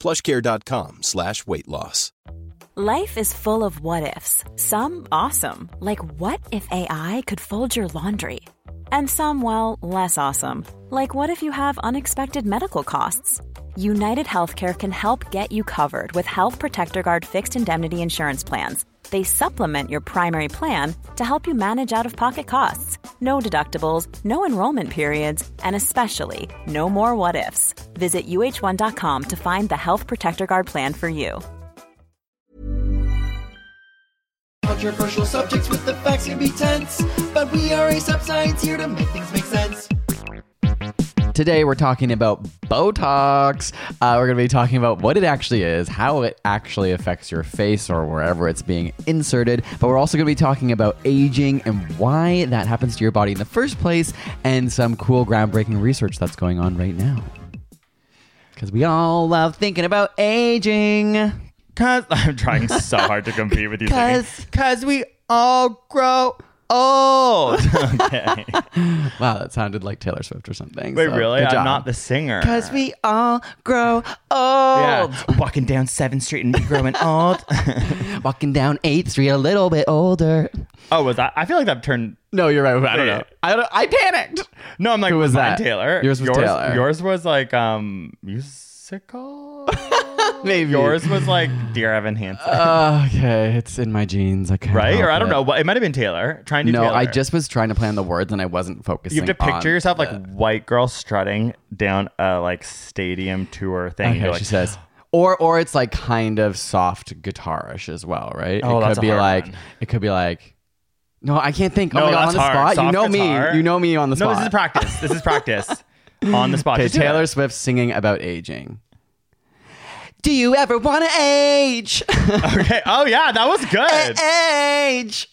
PlushCare.com/weight loss. Life is full of what ifs. Some awesome, like what if AI could fold your laundry? And some, well, less awesome, like what if you have unexpected medical costs? UnitedHealthcare can help get you covered with Health Protector Guard fixed indemnity insurance plans. They supplement your primary plan to help you manage out-of-pocket costs. No deductibles, no enrollment periods, and especially no more what-ifs. Visit UH1.com to find the Health Protector Guard plan for you. Controversial subjects with the facts can be tense, but we are a sub-science here to make things make sense. Today we're talking about Botox. We're going to be talking about what it actually is, how it actually affects your face or wherever it's being inserted. But we're also going to be talking about aging and why that happens to your body in the first place, and some cool groundbreaking research that's going on right now. Because we all love thinking about aging. Because I'm trying so hard to compete with you. Because we all grow old. Okay. Wow, that sounded like Taylor Swift or something. Wait, so, really? I'm not the singer. Because we all grow old. Yeah. Walking down 7th Street and growing old. Walking down 8th Street a little bit older. Oh, was that? I feel like that turned... No, you're right. I don't know. I panicked. No, I'm like, who was that? Taylor? Yours was Taylor. Yours was like musical? Maybe. Yours was like Dear Evan Hansen. Okay, it's in my genes. Okay, right? Or I don't know. Well, it might have been Taylor. No, I just was trying to plan the words and I wasn't focusing. You have to picture yourself like white girl strutting down a like stadium tour thing. Okay, she says. Or it's like kind of soft guitarish as well, right? Oh, that's a hard one. It could be like. No, I can't think. No, oh my God, on the hard spot. Soft guitar. You know me on the spot. No, this is practice. On the spot. Okay, Taylor Swift singing about aging. Do you ever want to age? Okay. Oh, yeah. That was good. Age.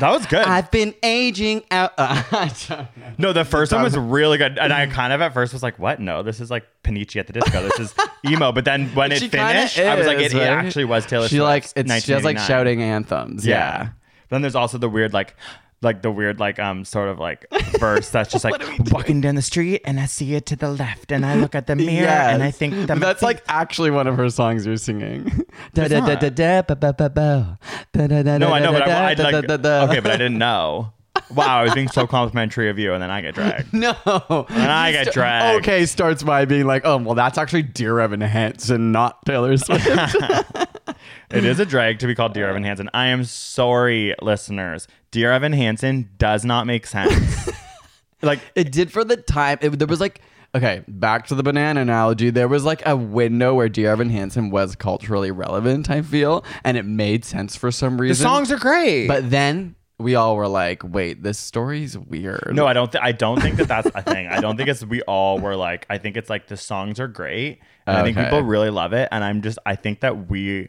That was good. I've been aging out. I don't know. No, the first one was really good. And I kind of at first was like, what? No, this is like Panichi at the Disco. This is emo. But then when it finished, I was like, it actually was Taylor Swift. She was like shouting anthems. Yeah. Then there's also the weird sort of like verse that's just like walking down the street and I see it to the left and I look at the mirror and I think that's like actually one of her songs you're singing. No, I know, but I like okay, but I didn't know. Wow, I was being so complimentary of you, and then I get dragged. Okay, starts by being like, oh, well, that's actually Dear Evan Hansen, not Taylor Swift. It is a drag to be called Dear Evan Hansen. I am sorry, listeners. Dear Evan Hansen does not make sense. Like it did for the time. There was like, okay, back to the banana analogy. There was like a window where Dear Evan Hansen was culturally relevant, I feel, and it made sense for some reason. The songs are great. But then... we all were like, wait, this story's weird. No, I don't think that that's a thing. I don't think it's, we all were like, I think it's like the songs are great. And okay. I think people really love it. And I think that we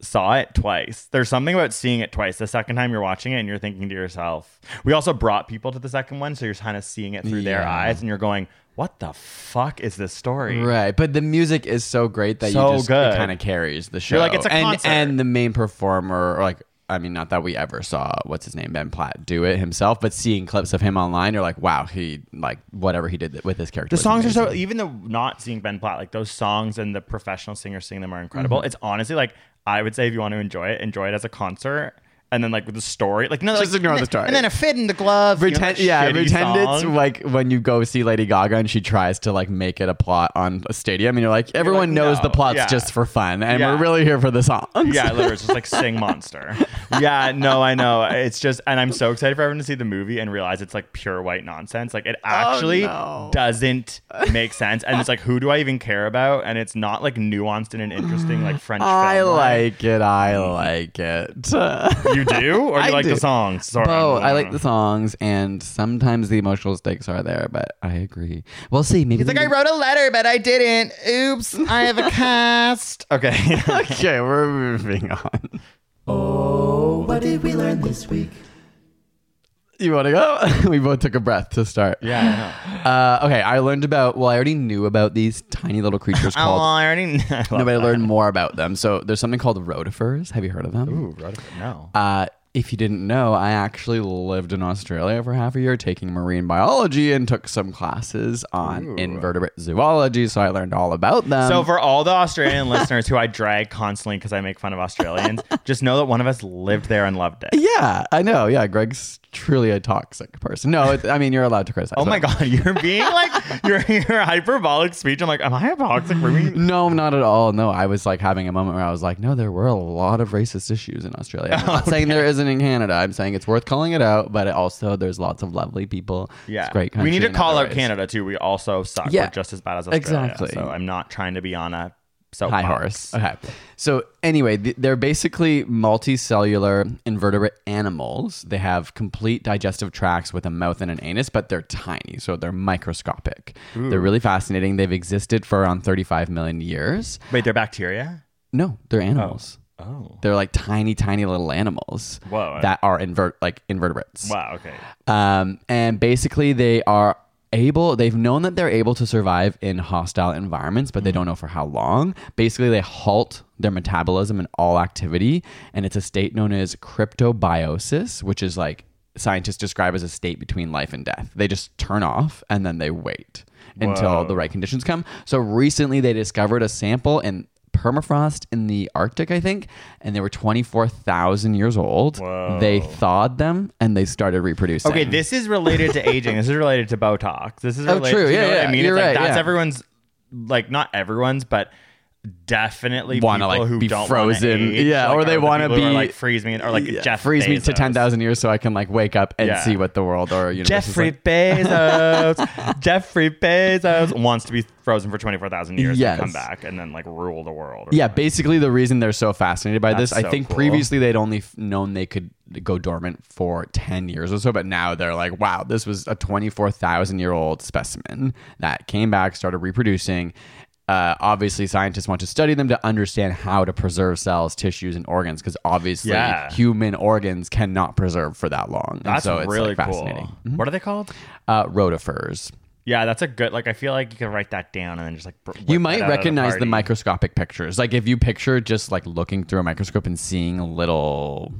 saw it twice. There's something about seeing it twice. The second time you're watching it and you're thinking to yourself, we also brought people to the second one. So you're kind of seeing it through their eyes and you're going, what the fuck is this story? Right. But the music is so great that so you just kind of carries the show. You're like, it's a concert. And the main performer, like, I mean, not that we ever saw what's his name, Ben Platt, do it himself, but seeing clips of him online, you're like, wow, he like whatever he did with his character. The songs amazing. Are so, even though not seeing Ben Platt, like those songs and the professional singers singing them are incredible. Mm-hmm. It's honestly like, I would say if you want to enjoy it as a concert. And then like with the story, like no, just like, ignore the story. And then a fit in the glove. Pretend it's like when you go see Lady Gaga and she tries to like make it a plot on a stadium, and you're like, everyone knows the plot's just for fun, and we're really here for the songs. Yeah, literally, it's just like sing monster. Yeah, no, I know. It's just, and I'm so excited for everyone to see the movie and realize it's like pure white nonsense. Like it actually doesn't make sense, and it's like, who do I even care about? And it's not like nuanced in an interesting like French film. I like it. You You do? Or do you like the songs? Sorry. Both. I like the songs, and sometimes the emotional stakes are there, but I agree. We'll see. Maybe. It's like, I wrote a letter, but I didn't. Oops. I have a cast. Okay. Okay, we're moving on. Oh, what did we learn this week? You want to go? We both took a breath to start. Yeah, I know. Okay, I learned about... Well, I already knew about these tiny little creatures called... Oh, I already knew. No, but I learned more about them. So there's something called rotifers. Have you heard of them? Ooh, rotifers. No. If you didn't know, I actually lived in Australia for half a year taking marine biology and took some classes on invertebrate zoology, so I learned all about them. So for all the Australian listeners who I drag constantly because I make fun of Australians, just know that one of us lived there and loved it. Yeah, I know. Yeah, Greg's truly a toxic person. No, I mean, you're allowed to criticize. Oh my God, you're being like, your hyperbolic speech. I'm like, am I a toxic person? No, not at all. No, I was like having a moment where I was like, no, there were a lot of racist issues in Australia. I'm not saying there isn't in Canada. I'm saying it's worth calling it out, but also there's lots of lovely people. Yeah, it's great country. We need to call out Canada too. We also suck. Yeah, we're just as bad as Australia. Exactly. So I'm not trying to be on a high horse. Okay. So anyway, they're basically multicellular invertebrate animals. They have complete digestive tracts with a mouth and an anus, but they're tiny, so they're microscopic. Ooh. They're really fascinating. They've existed for around 35 million years. Wait, they're bacteria? No, they're animals. Oh. They're like tiny, tiny little animals. Whoa. That are invertebrates. Wow, okay. And basically they are they've known that they're able to survive in hostile environments, but they don't know for how long. Basically, they halt their metabolism and all activity, and it's a state known as cryptobiosis, which is like scientists describe as a state between life and death. They just turn off and then they wait until the right conditions come. So recently they discovered a sample in permafrost in the Arctic, I think, and they were 24,000 years old. Whoa. They thawed them and they started reproducing. Okay, this is related to aging. This is related to Botox. This is related. Oh, true. Yeah. I mean, you're right. That's everyone's, like, not everyone's, but definitely wanna, people like, who be don't frozen. Age, yeah, like, or they want to be like, freeze me, or like, yeah, Jeff freeze Bezos. Me to 10,000 years so I can like wake up and see what the world or universe Jeffrey is like. Bezos. Jeffrey Bezos wants to be frozen for 24,000 years and come back and then like rule the world. Yeah, something. Basically the reason they're so fascinated by this, I think previously they'd only known they could go dormant for 10 years or so, but now they're like, wow, this was a 24,000-year-old specimen that came back, started reproducing. Obviously, scientists want to study them to understand how to preserve cells, tissues, and organs, because obviously human organs cannot preserve for that long. That's so it's really like fascinating. Cool. Mm-hmm. What are they called? Rotifers. Yeah, that's a good, like, I feel like you can write that down and then just like... You might recognize the microscopic pictures. Like if you picture just like looking through a microscope and seeing a little...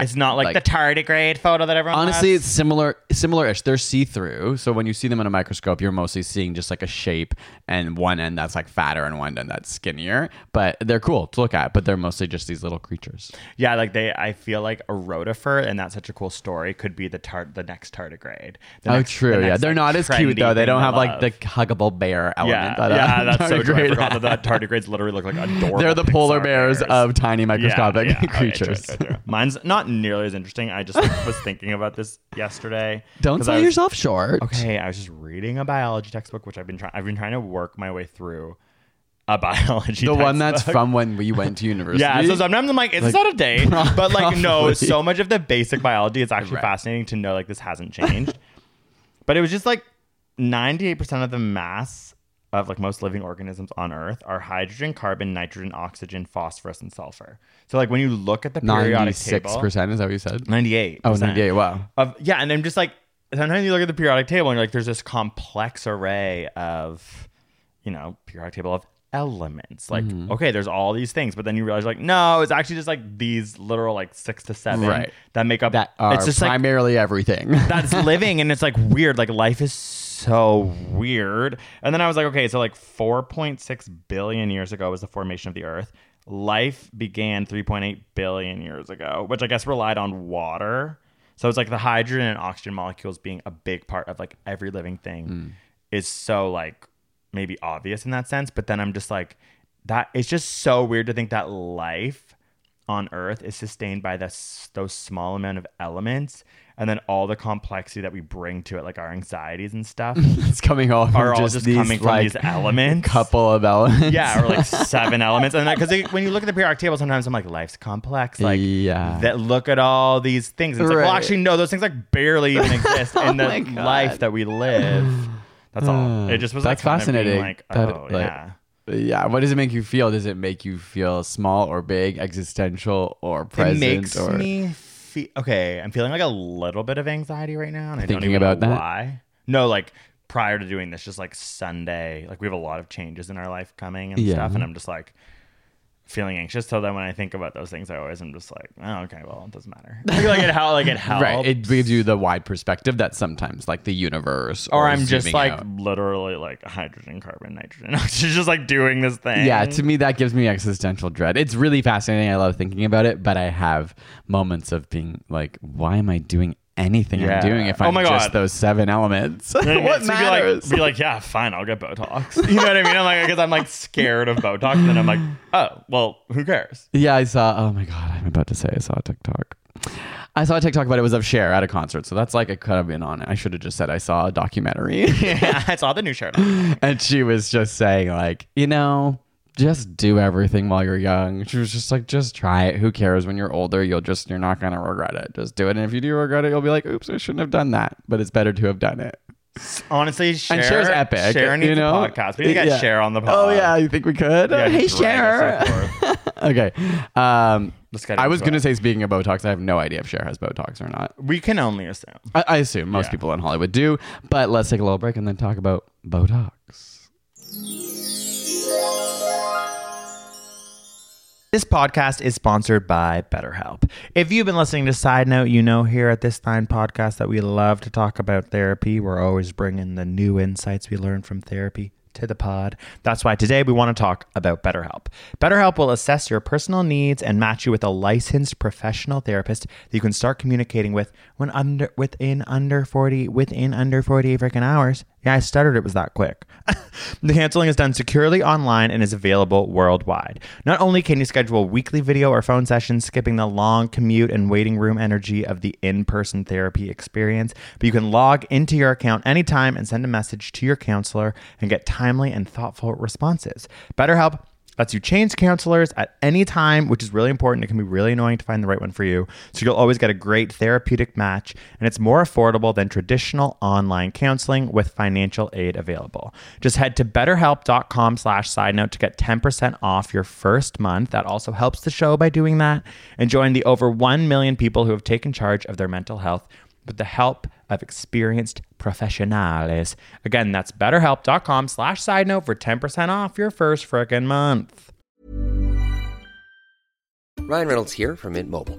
it's not like the tardigrade photo that everyone has. It's similar-ish. They're see-through, so when you see them in a microscope, you're mostly seeing just like a shape and one end that's like fatter and one end that's skinnier, but they're cool to look at, but they're mostly just these little creatures. Yeah, like I feel like a rotifer, and that's such a cool story, could be the next tardigrade. The next, they're not as cute, though. They don't have like the huggable bear element. Yeah, that's so true. I forgot that tardigrades literally look like adorable. They're the Pixar polar bears of tiny microscopic creatures. Okay, true. Mine's not nearly as interesting. I just was thinking about this yesterday. Don't sell yourself short. Okay, I was just reading a biology textbook, which I've been trying to work my way through a biology textbook. The one that's from when we went to university. Yeah, so sometimes I'm like, it's like, not a date. But like, no, so much of the basic biology, it's actually fascinating to know like this hasn't changed. But it was just like 98% of the mass of like most living organisms on Earth are hydrogen, carbon, nitrogen, oxygen, phosphorus, and sulfur. So like when you look at the periodic table... 96%, is that what you said? 98%. Oh, 98, wow. And I'm just like, sometimes you look at the periodic table and you're like, there's this complex array of, you know, periodic table of elements. Like, okay, there's all these things, but then you realize like, no, it's actually just like these literal like 6 to 7 that make up... That are it's just primarily like, everything. That's living, and it's like weird. Like life is so weird. And then I was like, okay, so like 4.6 billion years ago was the formation of the Earth. Life began 3.8 billion years ago, which I guess relied on water. So it's like the hydrogen and oxygen molecules being a big part of like every living thing is so like maybe obvious in that sense. But then I'm just like, that it's just so weird to think that life on Earth is sustained by those small amount of elements. and then all the complexity that we bring to it, like our anxieties and stuff, it's coming off are all just coming from these elements, couple of elements, yeah, or like seven elements. And because when you look at the periodic table, sometimes I'm like, life's complex, like yeah, that look at all these things. And it's like, well, actually, no, those things like barely even exist in the life that we live. That's all. It just was like fascinating. Like, oh yeah. Yeah, what does it make you feel? Does it make you feel small or big, existential or present? It makes me feel... Okay, I'm feeling like a little bit of anxiety right now, and I don't even know why. No, like, prior to doing this, just like Sunday, like we have a lot of changes in our life coming and stuff, and I'm just like feeling anxious. So then when I think about those things, I always am just like, oh, okay, well, it doesn't matter. I feel like it helps. Right, it gives you the wide perspective that sometimes, like, the universe. Or I'm just like out. Literally like hydrogen, carbon, nitrogen. She's just like doing this thing. Yeah, to me, that gives me existential dread. It's really fascinating. I love thinking about it, but I have moments of being like, why am I doing anything I'm doing if I'm just those seven elements? What matters? Be like, yeah, fine, I'll get Botox. You know what I mean? I'm like, because I'm like scared of Botox, and then I'm like, oh, well, who cares? Yeah, I saw. Oh my god, I'm about to say I saw a TikTok. I saw a TikTok, but it was of Cher at a concert, so that's like I could have been on it. I should have just said I saw a documentary. Yeah, I saw the new Cher documentary. And she was just saying like, you know, just do everything while you're young. She was just like, just try it. Who cares? When you're older, you're not going to regret it. Just do it. And if you do regret it, you'll be like, oops, I shouldn't have done that. But it's better to have done it. Honestly, Cher. And Cher's epic. Cher needs a podcast. We got Cher on the podcast. Oh, yeah. You think we could? Hey, Cher. Okay. I was going to say, speaking of Botox, I have no idea if Cher has Botox or not. We can only assume. I assume most people in Hollywood do. But let's take a little break and then talk about Botox. This podcast is sponsored by BetterHelp. If you've been listening to Side Note, you know here at This Time Podcast that we love to talk about therapy. We're always bringing the new insights we learn from therapy to the pod. That's why today we want to talk about BetterHelp. BetterHelp will assess your personal needs and match you with a licensed professional therapist that you can start communicating with within under 40 freaking hours. Yeah, I stuttered. It was that quick. The counseling is done securely online and is available worldwide. Not only can you schedule weekly video or phone sessions, skipping the long commute and waiting room energy of the in-person therapy experience, but you can log into your account anytime and send a message to your counselor and get timely and thoughtful responses. BetterHelp lets you change counselors at any time, which is really important. It can be really annoying to find the right one for you. So you'll always get a great therapeutic match, and it's more affordable than traditional online counseling with financial aid available. Just head to betterhelp.com/sidenote to get 10% off your first month. That also helps the show by doing that. And join the over 1 million people who have taken charge of their mental health with the help of experienced professionals. Again, that's betterhelp.com/sidenote for 10% off your first frickin' month. Ryan Reynolds here from Mint Mobile.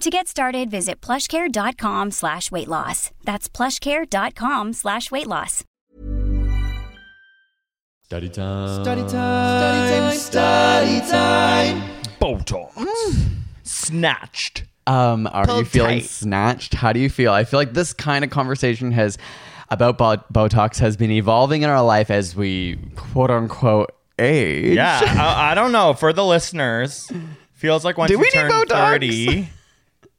To get started, visit plushcare.com/weightloss. That's plushcare.com/weightloss. Study time. Study time. Study time. Botox. Snatched. Are Pull you feeling tight. Snatched? How do you feel? I feel like this kind of conversation about Botox has been evolving in our life as we quote unquote age. Yeah, I don't know. For the listeners, feels like once you turn 30...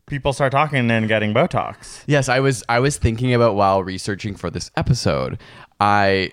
people start talking and getting Botox. Yes, I was thinking about while researching for this episode. I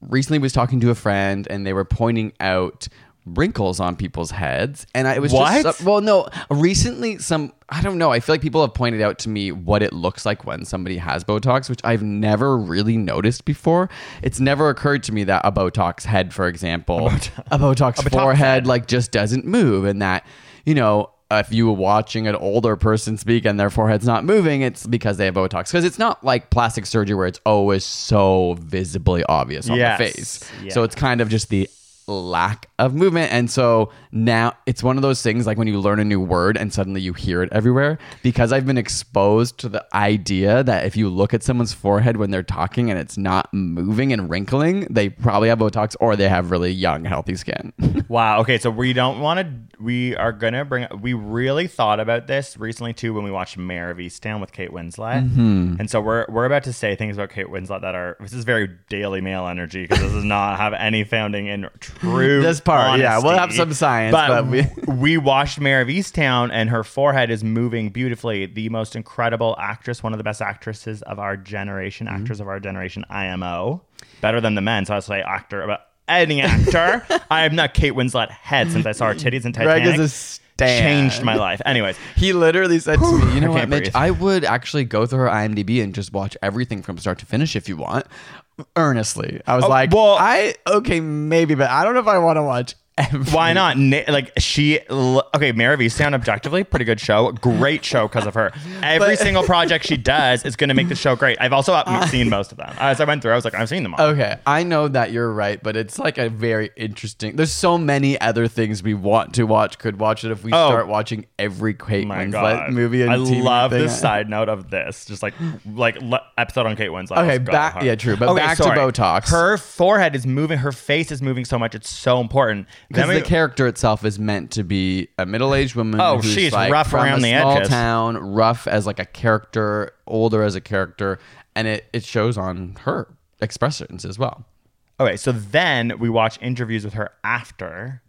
recently was talking to a friend and they were pointing out wrinkles on people's heads. And I was just... Well, no. Recently, some... I don't know. I feel like people have pointed out to me what it looks like when somebody has Botox, which I've never really noticed before. It's never occurred to me that a Botox head, for example, a Botox forehead, like, just doesn't move. And that, you know... If you were watching an older person speak and their forehead's not moving, it's because they have Botox. Because it's not like plastic surgery where it's always so visibly obvious on the face. Yeah. So it's kind of just the lack of movement. And so now it's one of those things like when you learn a new word and suddenly you hear it everywhere. Because I've been exposed to the idea that if you look at someone's forehead when they're talking and it's not moving and wrinkling, they probably have Botox or they have really young, healthy skin. Wow. Okay. So we really thought about this recently too when we watched Mare of Easttown with Kate Winslet. Mm-hmm. And so we're about to say things about Kate Winslet that are, this is very Daily Mail energy because this does not have any founding in true this part, honesty. Yeah, we'll have some science. But we watched Mare of Easttown, and her forehead is moving beautifully. The most incredible actress, one of the best actresses of our generation, mm-hmm. actors of our generation, IMO. Better than the men, so I say actor about any actor. I have not Kate Winslet head since I saw her titties in Titanic. Greg is a changed my life. Anyways, he literally said to me, you know what, Mitch, I would actually go through her IMDb and just watch everything from start to finish if you want. Earnestly, I was maybe, but I don't know if I want to watch everything. Why not? Mare of Easttown, objectively, pretty good show. Great show because of her. Every single project she does is going to make the show great. I've also seen most of them. As I went through, I was like, I've seen them all. Okay, I know that you're right, but it's like a very interesting... There's so many other things we want to watch, could watch it if we start watching every Kate Winslet movie and TV. I love the side note of this. Just like episode on Kate Winslet. Okay, back... Yeah, true, but okay, back to Botox. Her forehead is moving. Her face is moving so much. It's so important. Because the character itself is meant to be a middle-aged woman. Oh, she's like rough around the edges. Small town, rough as like a character, older as a character, and it shows on her expressions as well. Okay, so then we watch interviews with her after,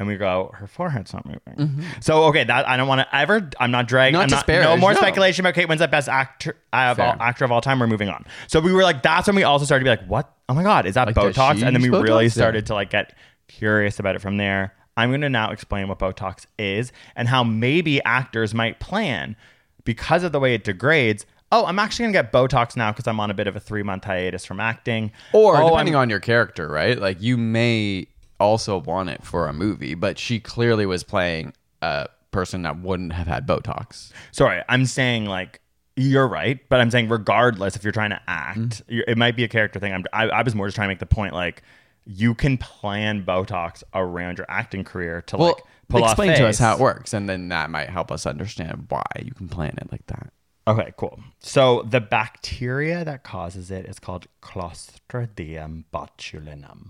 and we go, her forehead's not moving. Mm-hmm. So okay, that I don't want to ever. I'm not dragging. No more speculation about Kate Winslet, best actor of all time. We're moving on. So we were like, that's when we also started to be like, what? Oh my God, is that like Botox? And then we really started to like get curious about it from there. I'm going to now explain what Botox is and how maybe actors might plan because of the way it degrades. Oh, I'm actually going to get Botox now because I'm on a bit of a 3-month hiatus from acting. Or depending on your character, right? Like you may also want it for a movie, but she clearly was playing a person that wouldn't have had Botox. Sorry, I'm saying like, you're right, but I'm saying regardless if you're trying to act, it might be a character thing. I was more just trying to make the point like, you can plan Botox around your acting career to pull off. Explain to us how it works, and then that might help us understand why you can plan it like that. Okay, cool. So the bacteria that causes it is called Clostridium botulinum.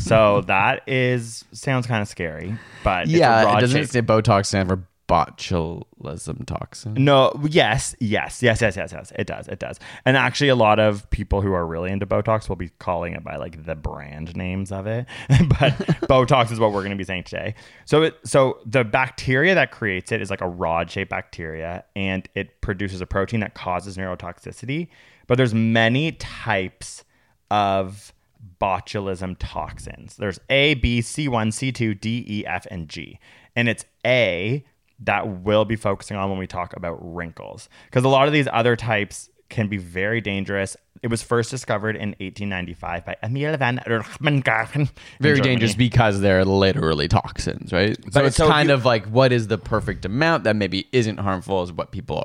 So that sounds kind of scary, but it doesn't say Botox stand for botulism toxin. No, yes. It does. And actually, a lot of people who are really into Botox will be calling it by like the brand names of it. But Botox is what we're going to be saying today. So the bacteria that creates it is like a rod-shaped bacteria, and it produces a protein that causes neurotoxicity. But there's many types of botulism toxins. There's A, B, C1, C2, D, E, F, and G, and it's A that we'll be focusing on when we talk about wrinkles. Because a lot of these other types can be very dangerous. It was first discovered in 1895 by Emile van Ermengem. Very dangerous because they're literally toxins, right? So it's kind of like what is the perfect amount that maybe isn't harmful is what people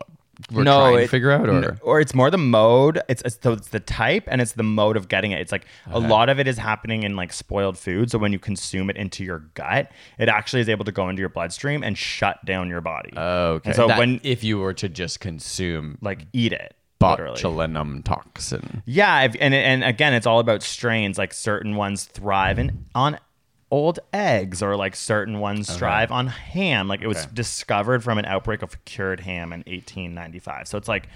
were trying to figure out? Or it's more the mode. It's the type and it's the mode of getting it. It's like a lot of it is happening in like spoiled food. So when you consume it into your gut, it actually is able to go into your bloodstream and shut down your body. Okay. And so if you were to just consume, like eat it, botulinum toxin. Yeah. And again, it's all about strains. Like certain ones thrive on old eggs or like certain ones thrive on ham. Like it was discovered from an outbreak of cured ham in 1895. So it's like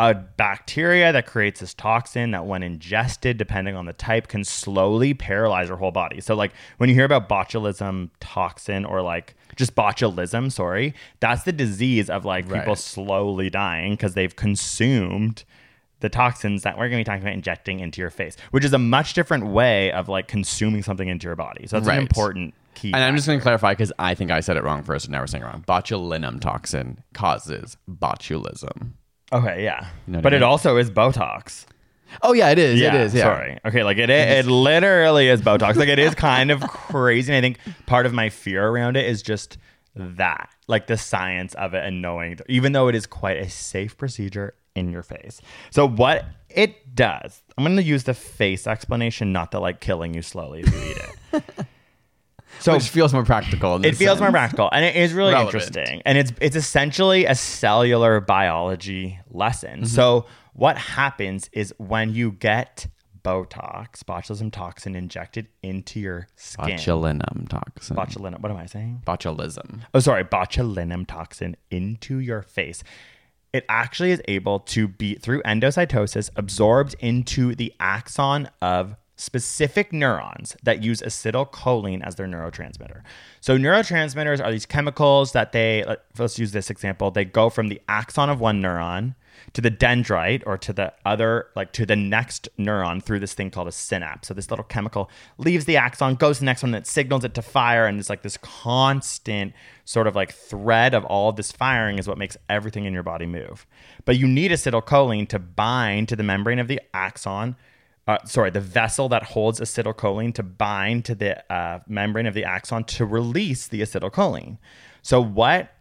a bacteria that creates this toxin that when ingested, depending on the type, can slowly paralyze your whole body. So like when you hear about botulism toxin or like just botulism, that's the disease of like people slowly dying because they've consumed the toxins that we're going to be talking about injecting into your face, which is a much different way of like consuming something into your body. So that's an important key. And I'm just going to clarify because I think I said it wrong first and now we're saying it wrong. Botulinum toxin causes botulism. Okay, yeah. You know what I mean? It also is Botox. Oh, yeah, it is. Yeah, it is. Yeah. Sorry. Okay, like it literally is Botox. Like it is kind of crazy. And I think part of my fear around it is just that, like the science of it and knowing, even though it is quite a safe procedure in your face. So what it does, I'm going to use the face explanation, not the like killing you slowly if you eat it. So which feels more practical. It feels more practical. And it is really interesting. And it's essentially a cellular biology lesson. Mm-hmm. So what happens is when you get Botox, botulism toxin injected into your skin. Botulinum toxin. Botulinum. What am I saying? Botulism. Oh, sorry. Botulinum toxin into your face. It actually is able to be, through endocytosis, absorbed into the axon of specific neurons that use acetylcholine as their neurotransmitter. So neurotransmitters are these chemicals that let's use this example, they go from the axon of one neuron to the dendrite or to the other, like to the next neuron through this thing called a synapse. So this little chemical leaves the axon, goes to the next one, and it signals it to fire. And it's like this constant sort of like thread of all of this firing is what makes everything in your body move. But you need acetylcholine to bind to the membrane of the axon. The vessel that holds acetylcholine to bind to the membrane of the axon to release the acetylcholine. So what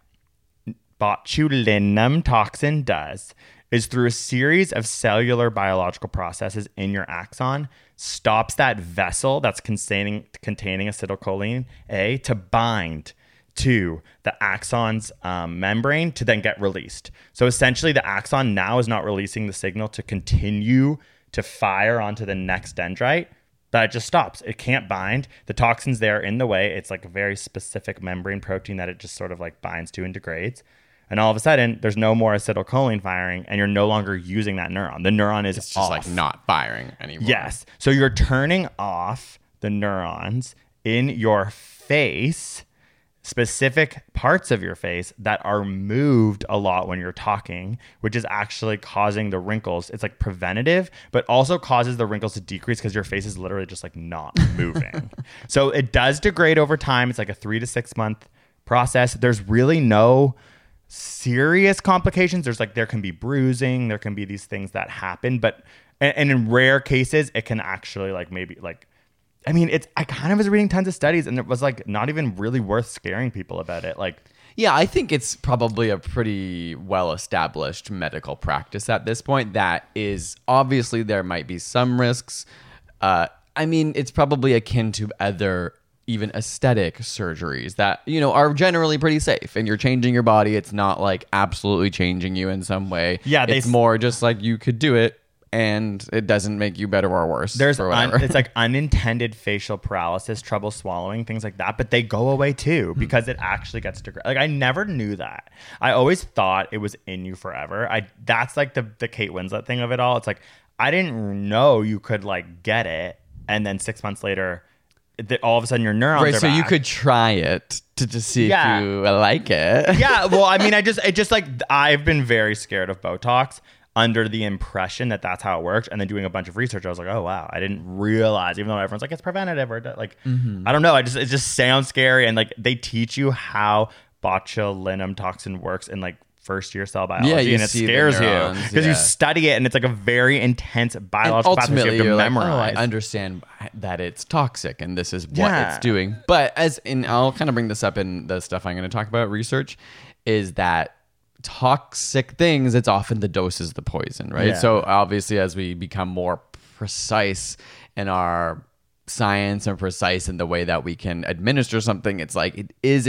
botulinum toxin does is through a series of cellular biological processes in your axon, stops that vessel that's containing acetylcholine A to bind to the axon's membrane to then get released. So essentially the axon now is not releasing the signal to continue to fire onto the next dendrite, but it just stops. It can't bind. The toxin's there in the way. It's like a very specific membrane protein that it just sort of like binds to and degrades. And all of a sudden, there's no more acetylcholine firing, and you're no longer using that neuron. The neuron is just off. Like not firing anymore. Yes. So you're turning off the neurons in your face, specific parts of your face that are moved a lot when you're talking, which is actually causing the wrinkles. It's like preventative, but also causes the wrinkles to decrease because your face is literally just like not moving. So it does degrade over time. It's like a 3 to 6 month process. There's really no serious complications. There's like, there can be bruising. There can be these things that happen, but, and in rare cases, it can actually like maybe like, I mean, I kind of was reading tons of studies and it was like not even really worth scaring people about it. Like, yeah, I think it's probably a pretty well-established medical practice at this point. That is obviously there might be some risks. I mean, it's probably akin to other even aesthetic surgeries that, you know, are generally pretty safe and you're changing your body. It's not like absolutely changing you in some way. Yeah, it's more just like you could do it. And it doesn't make you better or worse. There's it's like unintended facial paralysis, trouble swallowing, things like that. But they go away too because it actually gets degraded. Like I never knew that. I always thought it was in you forever. That's like the Kate Winslet thing of it all. It's like I didn't know you could like get it, and then 6 months later, all of a sudden your neurons are back. You could try it to see if you like it. Yeah. Well, I mean, it just like I've been very scared of Botox. Under the impression that that's how it works. And then doing a bunch of research, I was like, oh, wow, I didn't realize, even though everyone's like, it's preventative or like, I don't know. It just sounds scary. And like, they teach you how botulinum toxin works in like first year cell biology. Yeah, and it scares neurons, you because you study it and it's like a very intense biological process you have to memorize. Like, oh, I understand that it's toxic and this is what it's doing. But I'll kind of bring this up in the stuff I'm going to talk about research is that toxic things, it's often the dose is the poison, right? Yeah. So obviously as we become more precise in our science and precise in the way that we can administer something, it's like it is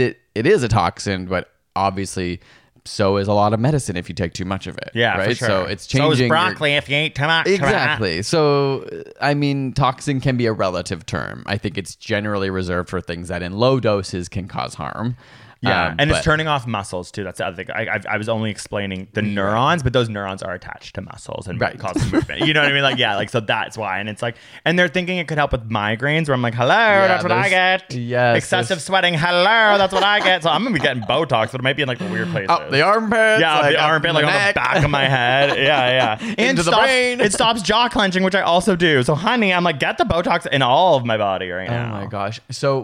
a toxin, but obviously so is a lot of medicine if you take too much of it. Yeah, right. For sure. So it's changing. So is broccoli if you eat too much. Exactly. So I mean, toxin can be a relative term. I think it's generally reserved for things that in low doses can cause harm. Yeah, and it's turning off muscles too. That's the other thing. I was only explaining the neurons, but those neurons are attached to muscles and cause movement. You know what I mean? Like, yeah, like, so that's why. And it's like, and they're thinking it could help with migraines, where I'm like, hello, yeah, that's what I get. Yes, excessive sweating. Hello, that's what I get. So I'm gonna be getting Botox, but it might be in like the weird places. Oh, the armpits. Yeah, like, the armpit, like neck. On the back of my head. Yeah, yeah. And brain. It stops jaw clenching, which I also do. So, honey, I'm like, get the Botox in all of my body right now. Oh my gosh. So,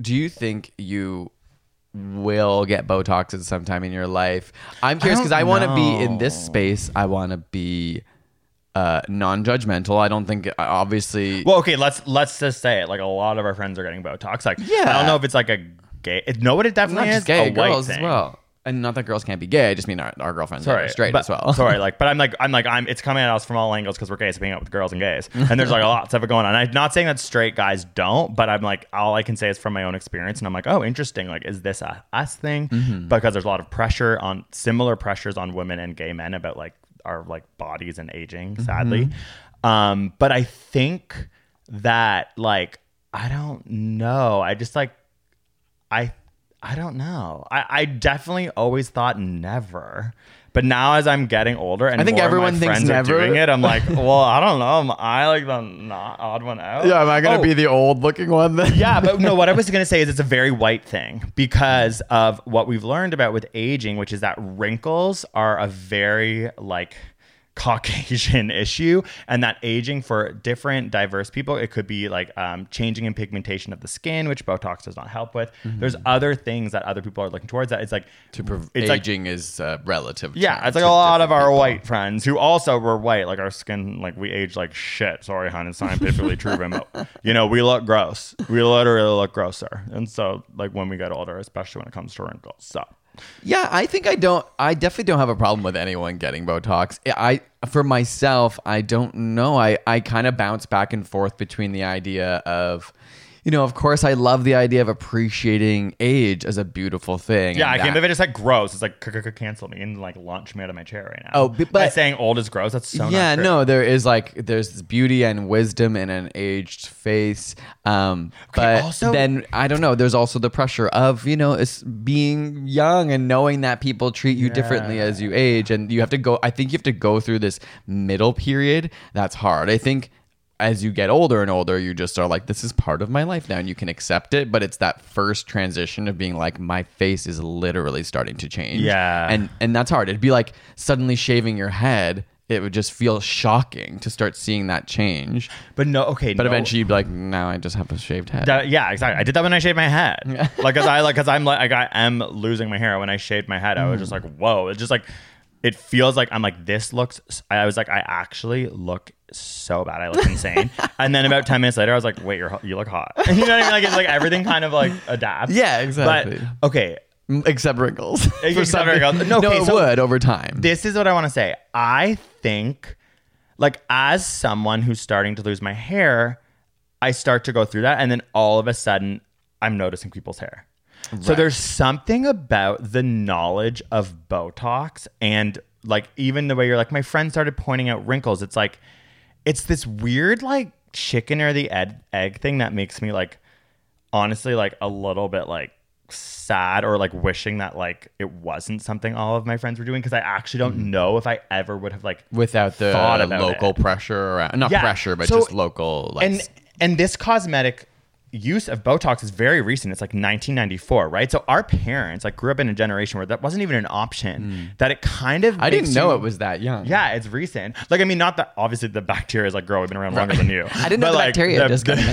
do you think you will get Botox at some time in your life? I'm curious because I want to be in this space. I want to be non-judgmental. I don't think, obviously. Well, okay, let's just say it. Like, a lot of our friends are getting Botox. Like, yeah. I don't know if it's like a gay. No, it definitely is gay, a girls as well. And not that girls can't be gay. I just mean our girlfriends are straight as well. Sorry, like, but I'm it's coming at us from all angles because we're gays, so being out with girls and gays, and there's like a lot of stuff going on. I'm not saying that straight guys don't, but I'm like, all I can say is from my own experience, and I'm like, oh, interesting. Like, is this a us thing? Mm-hmm. Because there's a lot of pressure on similar pressures on women and gay men about like our like bodies and aging, sadly. Mm-hmm. But I think that like I don't know. I just like I don't know. I definitely always thought never. But now as I'm getting older and I think more everyone of my friends are doing it, I'm like, well, I don't know. Am I like the not odd one out? Yeah, am I going to be the old looking one then? Yeah, but no, what I was going to say is it's a very white thing because of what we've learned about with aging, which is that wrinkles are a very like Caucasian issue, and that aging for different diverse people, it could be like changing in pigmentation of the skin, which Botox does not help with. Mm-hmm. There's other things that other people are looking towards that it's like aging is relative. Yeah, it's like a lot of our white friends who also were white, like our skin, like we age like shit. Sorry, hon, it's scientifically true, but you know, we look gross. We literally look grosser, and so like when we get older, especially when it comes to wrinkles. So. Yeah, I definitely don't have a problem with anyone getting Botox. For myself, I don't know. I kind of bounce back and forth between the idea of, you know, of course I love the idea of appreciating age as a beautiful thing. Yeah, I can't believe it's like gross. It's like cancel me and like launch me out of my chair right now. Oh, but saying old is gross, that's so yeah, not true. No, there is like, there's beauty and wisdom in an aged face. Okay, but also, then, I don't know, there's also the pressure of, you know, it's being young and knowing that people treat you differently as you age. And I think you have to go through this middle period. That's hard. I think as you get older and older, you just are like, this is part of my life now, and you can accept it. But it's that first transition of being like, my face is literally starting to change. Yeah. And that's hard. It'd be like suddenly shaving your head. It would just feel shocking to start seeing that change. But no, okay. But eventually you'd be like, now I just have a shaved head. Yeah, exactly. I did that when I shaved my head. Like, cause I'm losing my hair. When I shaved my head, I was just like, whoa. It's just like, it feels like I'm like, this looks, I was like, I actually look so bad. I look insane. And then about 10 minutes later, I was like, wait, you look hot. You know what I mean? Like, it's like everything kind of like adapts. Yeah, exactly. But okay. Except wrinkles. Except wrinkles. No, okay, it would over time. This is what I want to say. I think like as someone who's starting to lose my hair, I start to go through that. And then all of a sudden I'm noticing people's hair. Right. So there's something about the knowledge of Botox and like even the way you're like, my friend started pointing out wrinkles. It's like, it's this weird like chicken or the egg thing that makes me like, honestly, like a little bit like sad or like wishing that like it wasn't something all of my friends were doing, because I actually don't know if I ever would have like without the thought about local it. Pressure around, not pressure, but so, just local. Like, and this cosmetic use of Botox is very recent. It's like 1994, right? So our parents like grew up in a generation where that wasn't even an option. That it kind of I didn't know it was that young. Yeah, it's recent. Like, I mean, not that obviously the bacteria is like, girl, we've been around longer than you. I didn't know the like, bacteria.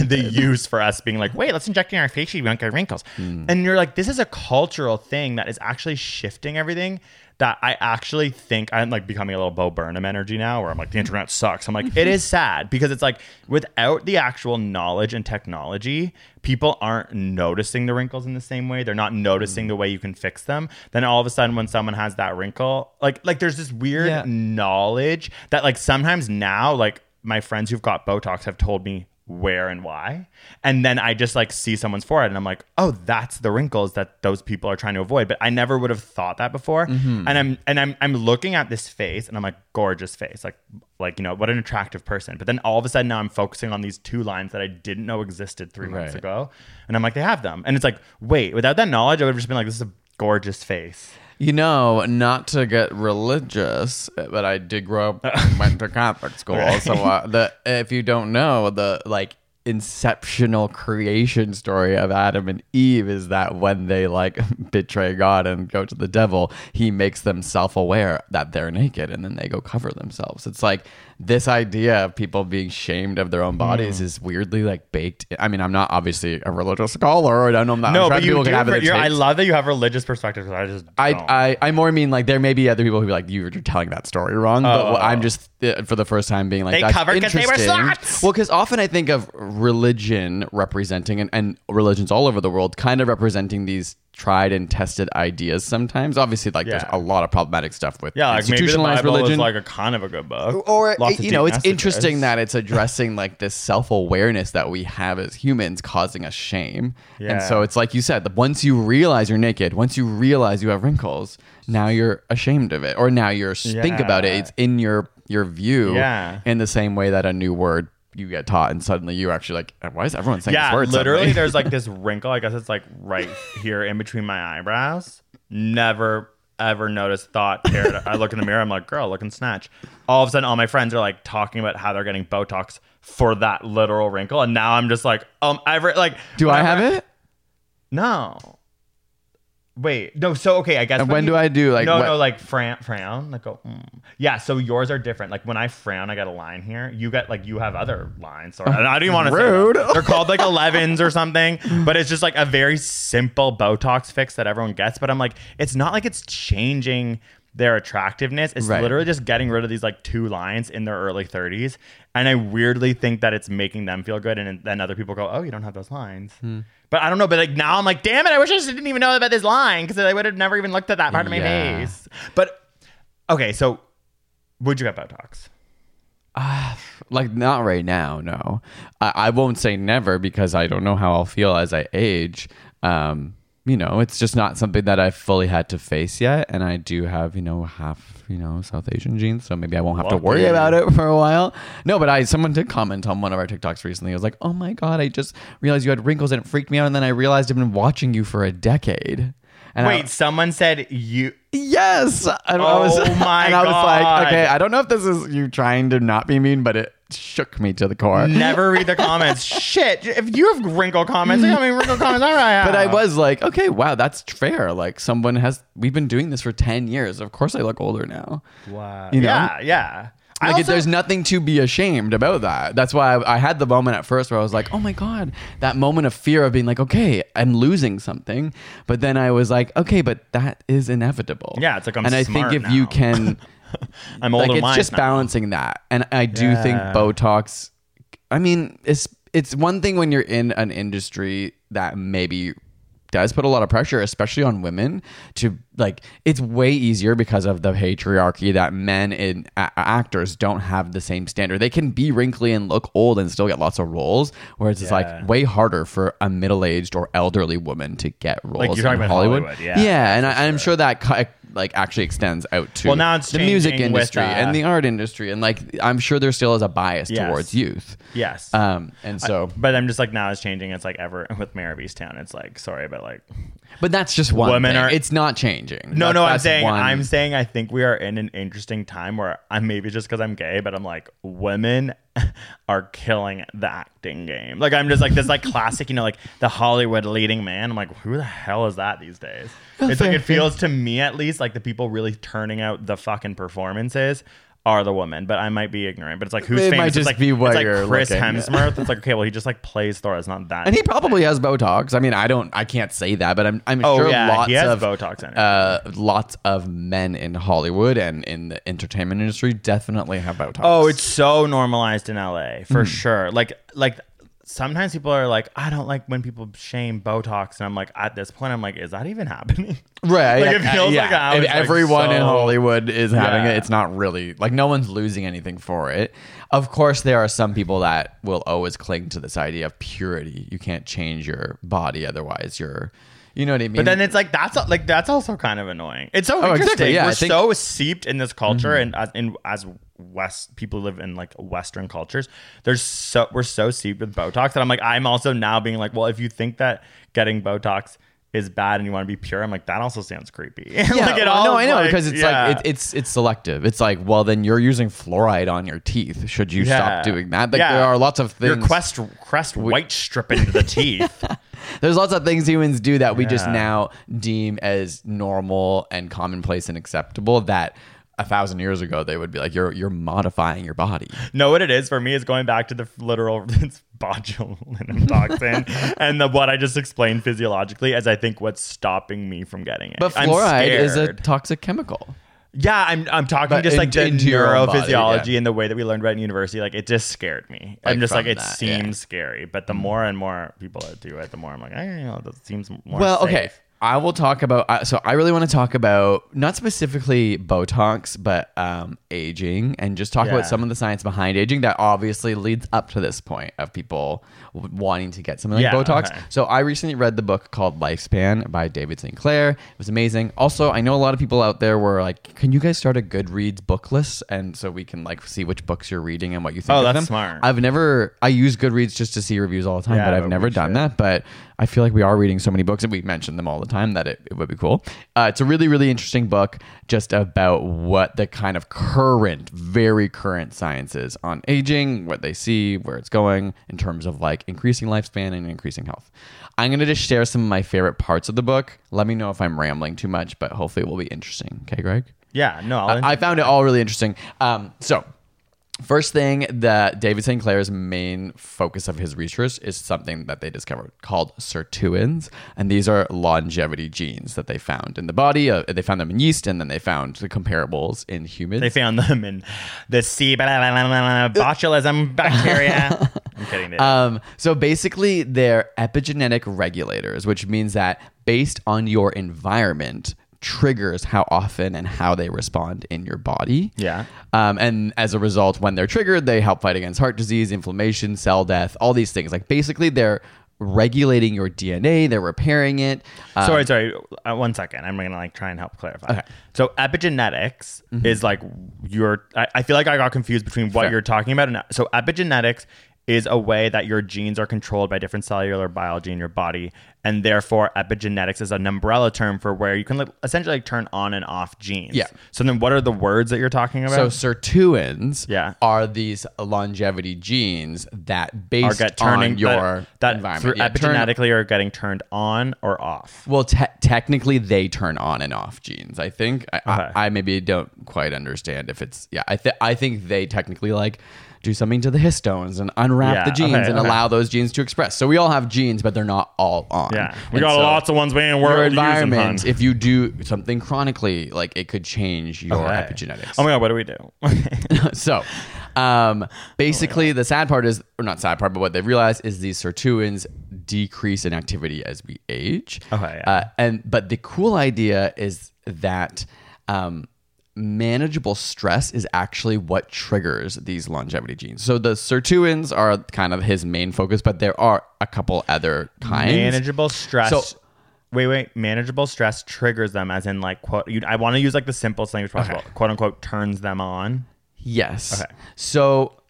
The use for us being like, wait, let's inject in our face, you won't get wrinkles. And you're like, this is a cultural thing that is actually shifting everything. That I actually think I'm like becoming a little Bo Burnham energy now, where I'm like, the internet sucks. I'm like, it is sad, because it's like without the actual knowledge and technology, people aren't noticing the wrinkles in the same way. They're not noticing the way you can fix them. Then all of a sudden when someone has that wrinkle, like there's this weird knowledge that like sometimes now, like my friends who've got Botox have told me where and why. And then I just like see someone's forehead and I'm like, oh, that's the wrinkles that those people are trying to avoid. But I never would have thought that before. Mm-hmm. And I'm looking at this face and I'm like, gorgeous face. Like, you know, what an attractive person. But then all of a sudden now I'm focusing on these two lines that I didn't know existed 3 months ago. And I'm like, they have them. And it's like, wait, without that knowledge, I would have just been like, this is a gorgeous face. You know, not to get religious, but I did grow up and went to Catholic school. Right. So if you don't know, the like inceptional creation story of Adam and Eve is that when they like betray God and go to the devil, he makes them self-aware that they're naked and then they go cover themselves. It's like this idea of people being shamed of their own bodies is weirdly like baked. I mean, I'm not obviously a religious scholar. I don't know. No, but you do. I love that you have religious perspectives. I more mean like there may be other people who be like, you're telling that story wrong. But I'm just for the first time being like, they covered because they were sluts. Well, because often I think of religion representing and religions all over the world kind of representing these tried and tested ideas sometimes. Obviously, like there's a lot of problematic stuff with institutionalized religion. Maybe the Bible is like a kind of a good book. Or, you know, it's interesting that it's addressing like this self-awareness that we have as humans causing us shame. Yeah. And so it's like you said, once you realize you're naked, once you realize you have wrinkles, now you're ashamed of it. Or now you think about it. It's in your view in the same way that a new word you get taught and suddenly you actually like, why is everyone saying this word literally suddenly? There's like this wrinkle, I guess it's like right here in between my eyebrows. Never ever noticed, thought, cared. I look in the mirror, I'm like, girl, look and snatch. All of a sudden all my friends are like talking about how they're getting Botox for that literal wrinkle, and now I'm just like, I guess. And when do I do like frown? Like go. Yeah, so yours are different. Like when I frown, I got a line here. You get like you have other lines. Or I don't even want to say rude. They're called like 11s or something. But it's just like a very simple Botox fix that everyone gets. But I'm like, it's not like it's changing their attractiveness. It's literally just getting rid of these like two lines in their early 30s. And I weirdly think that it's making them feel good. And then other people go, oh, you don't have those lines. But I don't know. But like now I'm like, damn it, I wish I just didn't even know about this line because I would have never even looked at that part of my face. But okay, so would you get Botox? Like not right now, no. I won't say never because I don't know how I'll feel as I age. You know, it's just not something that I've fully had to face yet. And I do have, you know, half, you know, South Asian genes. So maybe I won't have to worry about it for a while. No, but someone did comment on one of our TikToks recently. I was like, oh my God, I just realized you had wrinkles and it freaked me out. And then I realized I've been watching you for a decade. And someone said you... Yes! And I was like, okay, I don't know if this is you trying to not be mean, but it shook me to the core. Never read the comments. Shit, if you have wrinkle comments, I mean, wrinkle comments are right. But I was like, okay, wow, that's fair. Like someone we've been doing this for 10 years. Of course I look older now. Wow. You know? Yeah. Like there's nothing to be ashamed about that. That's why I had the moment at first where I was like, oh my God, that moment of fear of being like, okay, I'm losing something. But then I was like, okay, but that is inevitable. Yeah, it's like I'm smart now. And I think if you can, I'm like it's just balancing that. And I do think Botox, I mean, it's one thing when you're in an industry that maybe does put a lot of pressure, especially on women, to like, it's way easier because of the patriarchy that men and actors don't have the same standard. They can be wrinkly and look old and still get lots of roles, whereas it's like way harder for a middle-aged or elderly woman to get roles like you're talking about Hollywood. Yeah, and I'm sure that like actually extends out to now it's the music industry and the art industry, and like I'm sure there still is a bias towards youth. Yes, and so but I'm just like now it's changing. It's like ever with Mare of Easttown. It's like sorry, but that's just one. Women thing. It's not changing. No. I'm saying I think we are in an interesting time where I'm maybe just because I'm gay, but I'm like women are killing the acting game. Like I'm just like this like classic, you know, like the Hollywood leading man. I'm like, who the hell is that these days? It's like it feels to me at least like the people really turning out the fucking performances are the women, but I might be ignorant. But it's like who's famous? Might just it's like, be what it's you're like Chris Hemsworth. It's like okay, well he just like plays Thor. It's not that. And he probably has Botox. I mean, I can't say that, but I'm sure lots of Botox. Anyway. Lots of men in Hollywood and in the entertainment industry definitely have Botox. Oh, it's so normalized in LA for sure. Like sometimes people are like, I don't like when people shame Botox. And I'm like, at this point, I'm like, is that even happening? Right. Like, it feels like I was, if everyone in Hollywood is having it, it's not really like no one's losing anything for it. Of course, there are some people that will always cling to this idea of purity. You can't change your body. Otherwise, you're, you know what I mean? But then it's like, that's also kind of annoying. It's so interesting. Exactly. Yeah, We're so seeped in this culture and as West people live in like Western cultures, we're so seeped with Botox that I'm like, I'm also now being like, well, if you think that getting Botox is bad and you want to be pure, I'm like, that also sounds creepy. Yeah, like it all. No, I know, like, because it's like it's selective. It's like, well, then you're using fluoride on your teeth. Should you stop doing that? Like there are lots of things. Your crest white stripping to the teeth. There's lots of things humans do that we just now deem as normal and commonplace and acceptable that 1,000 years ago they would be like, you're modifying your body. No, what it is for me is going back to the literal botulinum toxin and what I just explained physiologically as I think what's stopping me from getting it. But fluoride is a toxic chemical. Yeah, I'm talking but just like into the neurophysiology and the way that we learned about in university. Like, it just scared me. Like, I'm just like, it seems scary. But the more and more people that do it, the more I'm like, I don't know, that seems more safe. Okay. I will talk about, so I really want to talk about, not specifically Botox, but aging, and just talk about some of the science behind aging that obviously leads up to this point of people wanting to get something like Botox. Okay. So I recently read the book called Lifespan by David Sinclair. It was amazing. Also, I know a lot of people out there were like, can you guys start a Goodreads book list? And so we can like see which books you're reading and what you think of them. Oh, that's smart. I use Goodreads just to see reviews all the time, but I've never done that. But I feel like we are reading so many books and we mention them all the time that it would be cool. It's a really, really interesting book just about what the kind of very current science is on aging, what they see, where it's going in terms of like increasing lifespan and increasing health. I'm going to just share some of my favorite parts of the book. Let me know if I'm rambling too much, but hopefully it will be interesting. Okay, Greg? Yeah, no. I found it all really interesting. So first thing that David Sinclair's main focus of his research is something that they discovered called sirtuins. And these are longevity genes that they found in the body. They found them in yeast, and then they found the comparables in humans. They found them in the C. botulism bacteria. I'm kidding. So basically, they're epigenetic regulators, which means that based on your environment, triggers how often and how they respond in your body. And as a result, when they're triggered, they help fight against heart disease, inflammation, cell death, all these things. Like, basically, they're regulating your DNA, they're repairing it. Sorry, 1 second. I'm gonna like try and help clarify. Okay. So epigenetics is like I feel like I got confused between what you're talking about and so epigenetics is a way that your genes are controlled by different cellular biology in your body. And therefore, epigenetics is an umbrella term for where you can essentially like turn on and off genes. Yeah. So then what are the words that you're talking about? So sirtuins are these longevity genes that based on your environment. Epigenetically are getting turned on or off. Well, technically, they turn on and off genes, I think. I maybe don't quite understand if it's... Yeah, I think they technically like... do something to the histones and unwrap the genes and allow those genes to express. So we all have genes, but they're not all on. Yeah, we got lots of ones we ain't worried about. Your environment, if you do something chronically, like it could change your epigenetics. Oh my God, what do we do? So basically the sad part is, or not sad part, but what they've realized is these sirtuins decrease in activity as we age. But the cool idea is that... manageable stress is actually what triggers these longevity genes. So the sirtuins are kind of his main focus, but there are a couple other kinds. Manageable stress. So, wait. Manageable stress triggers them, as in like quote. I want to use like the simplest language possible. Okay. Quote unquote turns them on. Yes. Okay. So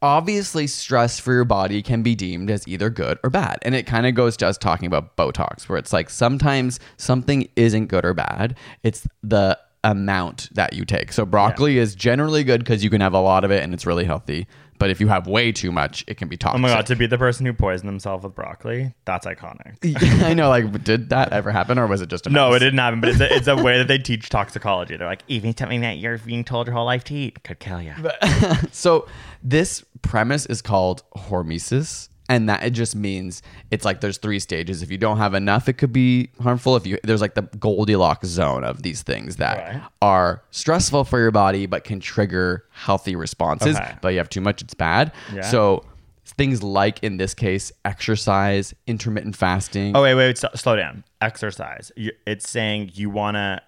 obviously, stress for your body can be deemed as either good or bad, and it kind of goes to us talking about Botox, where it's like sometimes something isn't good or bad. It's the amount that you take. So broccoli is generally good because you can have a lot of it and it's really healthy. But if you have way too much, it can be toxic. Oh my God, to be the person who poisoned themself with broccoli, that's iconic. I know, like, did that ever happen or was it just a mess? No, it didn't happen, but it's a way that they teach toxicology. They're like, even something that you're being told your whole life to eat could kill you. So this premise is called hormesis. And that it just means it's like there's three stages. If you don't have enough, it could be harmful. There's like the Goldilocks zone of these things that are stressful for your body but can trigger healthy responses. But you have too much, it's bad. So Things like, in this case, exercise, intermittent fasting. Oh, wait, slow down. Exercise. It's saying you want to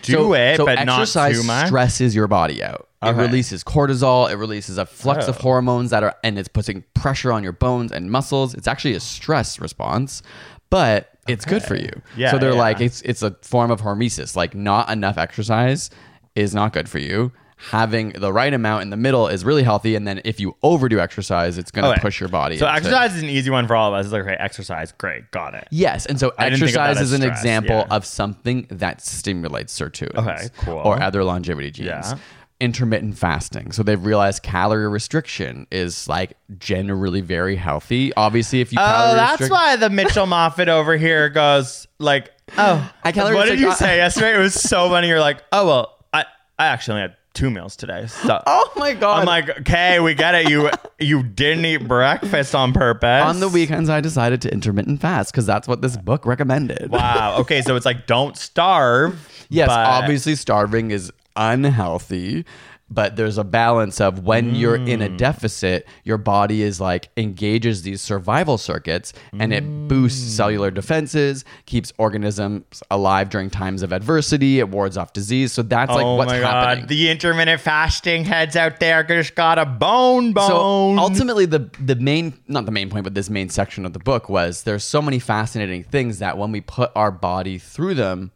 do it, but not too much. Exercise stresses your body out. Okay. It releases cortisol. It releases a flux of hormones and it's putting pressure on your bones and muscles. It's actually a stress response, but it's good for you. Yeah, so they're like, it's a form of hormesis. Like, not enough exercise is not good for you. Having the right amount in the middle is really healthy, and then if you overdo exercise, it's going to push your body. So exercise is an easy one for all of us. It's like, okay, exercise, great, got it. Yes, and so exercise is an example of something that stimulates sirtuins or other longevity genes. Yeah. Intermittent fasting. So they've realized calorie restriction is like generally very healthy. Obviously, if you that's why the Mitchell Moffitt over here goes like, oh, I calorie restrict. What did you say yesterday? It was so funny. You're like, oh well, I actually had 2 meals today. So, oh my God. I'm like, okay, we get it. You didn't eat breakfast on purpose. On the weekends, I decided to intermittent fast because that's what this book recommended. Wow. Okay. So it's like, don't starve. Yes. Obviously, starving is unhealthy, but there's a balance of when you're in a deficit, your body is like engages these survival circuits and it boosts cellular defenses, keeps organisms alive during times of adversity, it wards off disease. So that's what's happening. The intermittent fasting heads out there just got a bone. So ultimately this main section of the book was there's so many fascinating things that when we put our body through them,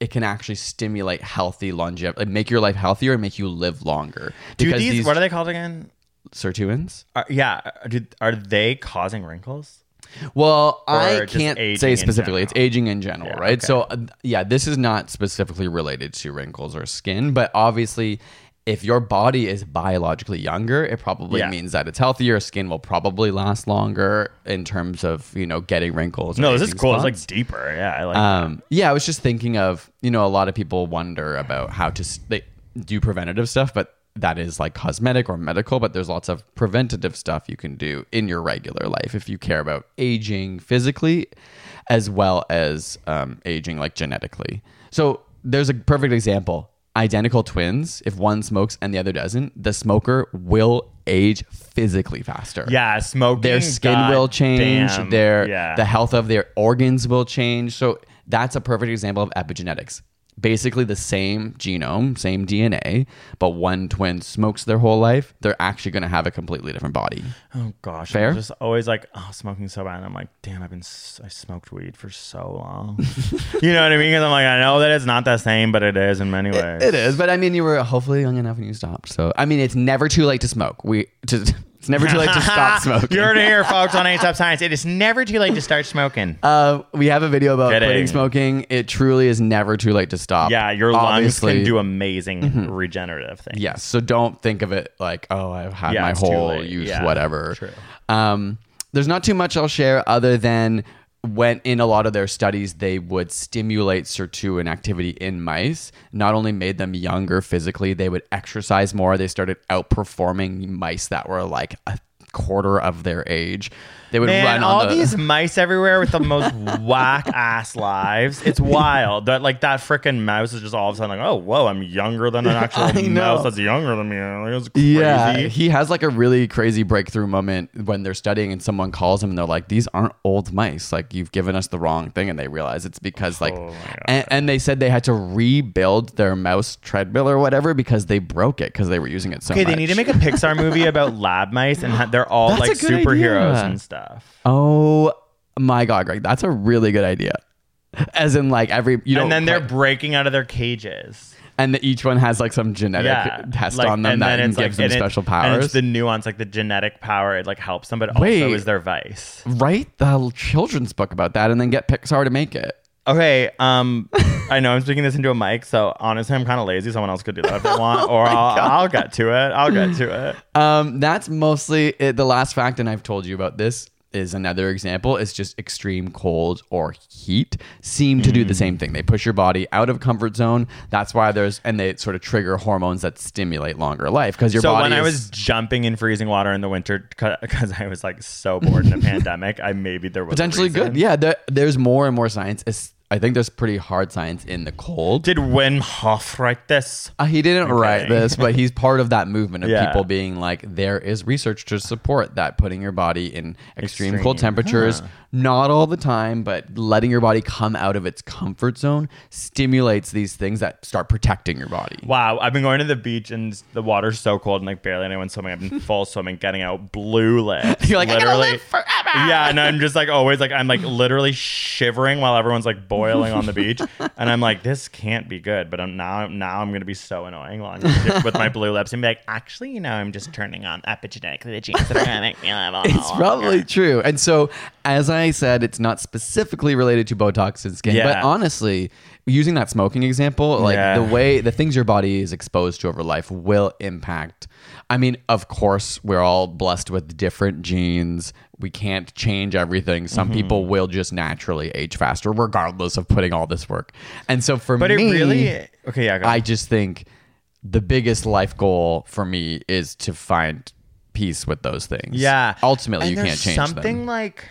it can actually stimulate healthy longevity, make your life healthier and make you live longer. Do these, what are they called again? Sirtuins? Are they causing wrinkles? Well, I can't say specifically. It's aging in general, right? Okay. So this is not specifically related to wrinkles or skin, but obviously if your body is biologically younger, it probably means that it's healthier. Skin will probably last longer in terms of, getting wrinkles. No, this is cool. Spots. It's like deeper. Yeah, I like that. Yeah, I was just thinking of, a lot of people wonder about how to do preventative stuff, but that is like cosmetic or medical, but there's lots of preventative stuff you can do in your regular life if you care about aging physically as well as aging like genetically. So there's a perfect example. Identical twins, if one smokes and the other doesn't, the smoker will age physically faster. Yeah, smoking. Their skin will change. Damn. The health of their organs will change. So that's a perfect example of epigenetics. Basically the same genome, same DNA, but one twin smokes their whole life, they're actually going to have a completely different body. Oh gosh. Fair? I'm just always like, oh, smoking's so bad. And I'm like, damn, I smoked weed for so long. You know what I mean? Because I'm like, I know that it's not the same, but it is in many ways. It is. But I mean, you were hopefully young enough and you stopped. So, I mean, it's never too late to smoke. It's never too late to stop smoking. You heard it here, folks, on Ain't Up Science. It is never too late to start smoking. We have a video about quitting smoking. It truly is never too late to stop. Yeah, your lungs can do amazing regenerative things. Yes, yeah, so don't think of it like, oh, I've had my whole youth, whatever. True. There's not too much I'll share other than when in a lot of their studies, they would stimulate sirtuin activity in mice. Not only made them younger physically, they would exercise more. They started outperforming mice that were like a quarter of their age. They would run on these mice everywhere with the most whack ass lives. It's wild that like that freaking mouse is just all of a sudden like, oh whoa, I'm younger than an actual mouse that's younger than me. Like, it was crazy. Yeah, he has like a really crazy breakthrough moment when they're studying and someone calls him and they're like, these aren't old mice. Like you've given us the wrong thing, and they realize it's because and they said they had to rebuild their mouse treadmill or whatever because they broke it because they were using it so much. Okay, they need to make a Pixar movie about lab mice and they're all like superheroes and stuff. Oh my God, Greg, that's a really good idea. As in like they're breaking out of their cages. And each one has like some genetic test on them that gives them special powers. And it's the nuance, like the genetic power, it like helps them, but also is their vice. Write the children's book about that and then get Pixar to make it. Okay, I know I'm speaking this into a mic, so honestly, I'm kind of lazy. Someone else could do that if I want, or I'll get to it. That's mostly it. The last fact, and I've told you about this, is another example. It's just extreme cold or heat seem to do the same thing. They push your body out of comfort zone. That's why they sort of trigger hormones that stimulate longer life because your body. So when I was jumping in freezing water in the winter because I was like so bored in a pandemic, I maybe there was potentially a reason. Good. Yeah, there's more and more science I think there's pretty hard science in the cold. Did Wim Hof write this? He didn't write this, but he's part of that movement of people being like, there is research to support that, putting your body in extreme cold temperatures, not all the time, but letting your body come out of its comfort zone stimulates these things that start protecting your body. Wow. I've been going to the beach and the water's so cold and like barely anyone's swimming. I've been full swimming, getting out blue lips. You're like, I'm going to live forever. Yeah. And I'm just like always like, I'm like literally shivering while everyone's like boiling on the beach, and I'm like, this can't be good. But I'm now I'm gonna be so annoying with my blue lips and be like, actually, you know, I'm just turning on epigenetics, the genes that are gonna make me live. It's probably true. And so, as I said, it's not specifically related to Botox and skin, but honestly, using that smoking example, like the things your body is exposed to over life will impact. I mean, of course, we're all blessed with different genes. We can't change everything. Some people will just naturally age faster, regardless of putting all this work. And so for me, it really, I just think the biggest life goal for me is to find peace with those things. Yeah. Ultimately, and you can't change them. Like,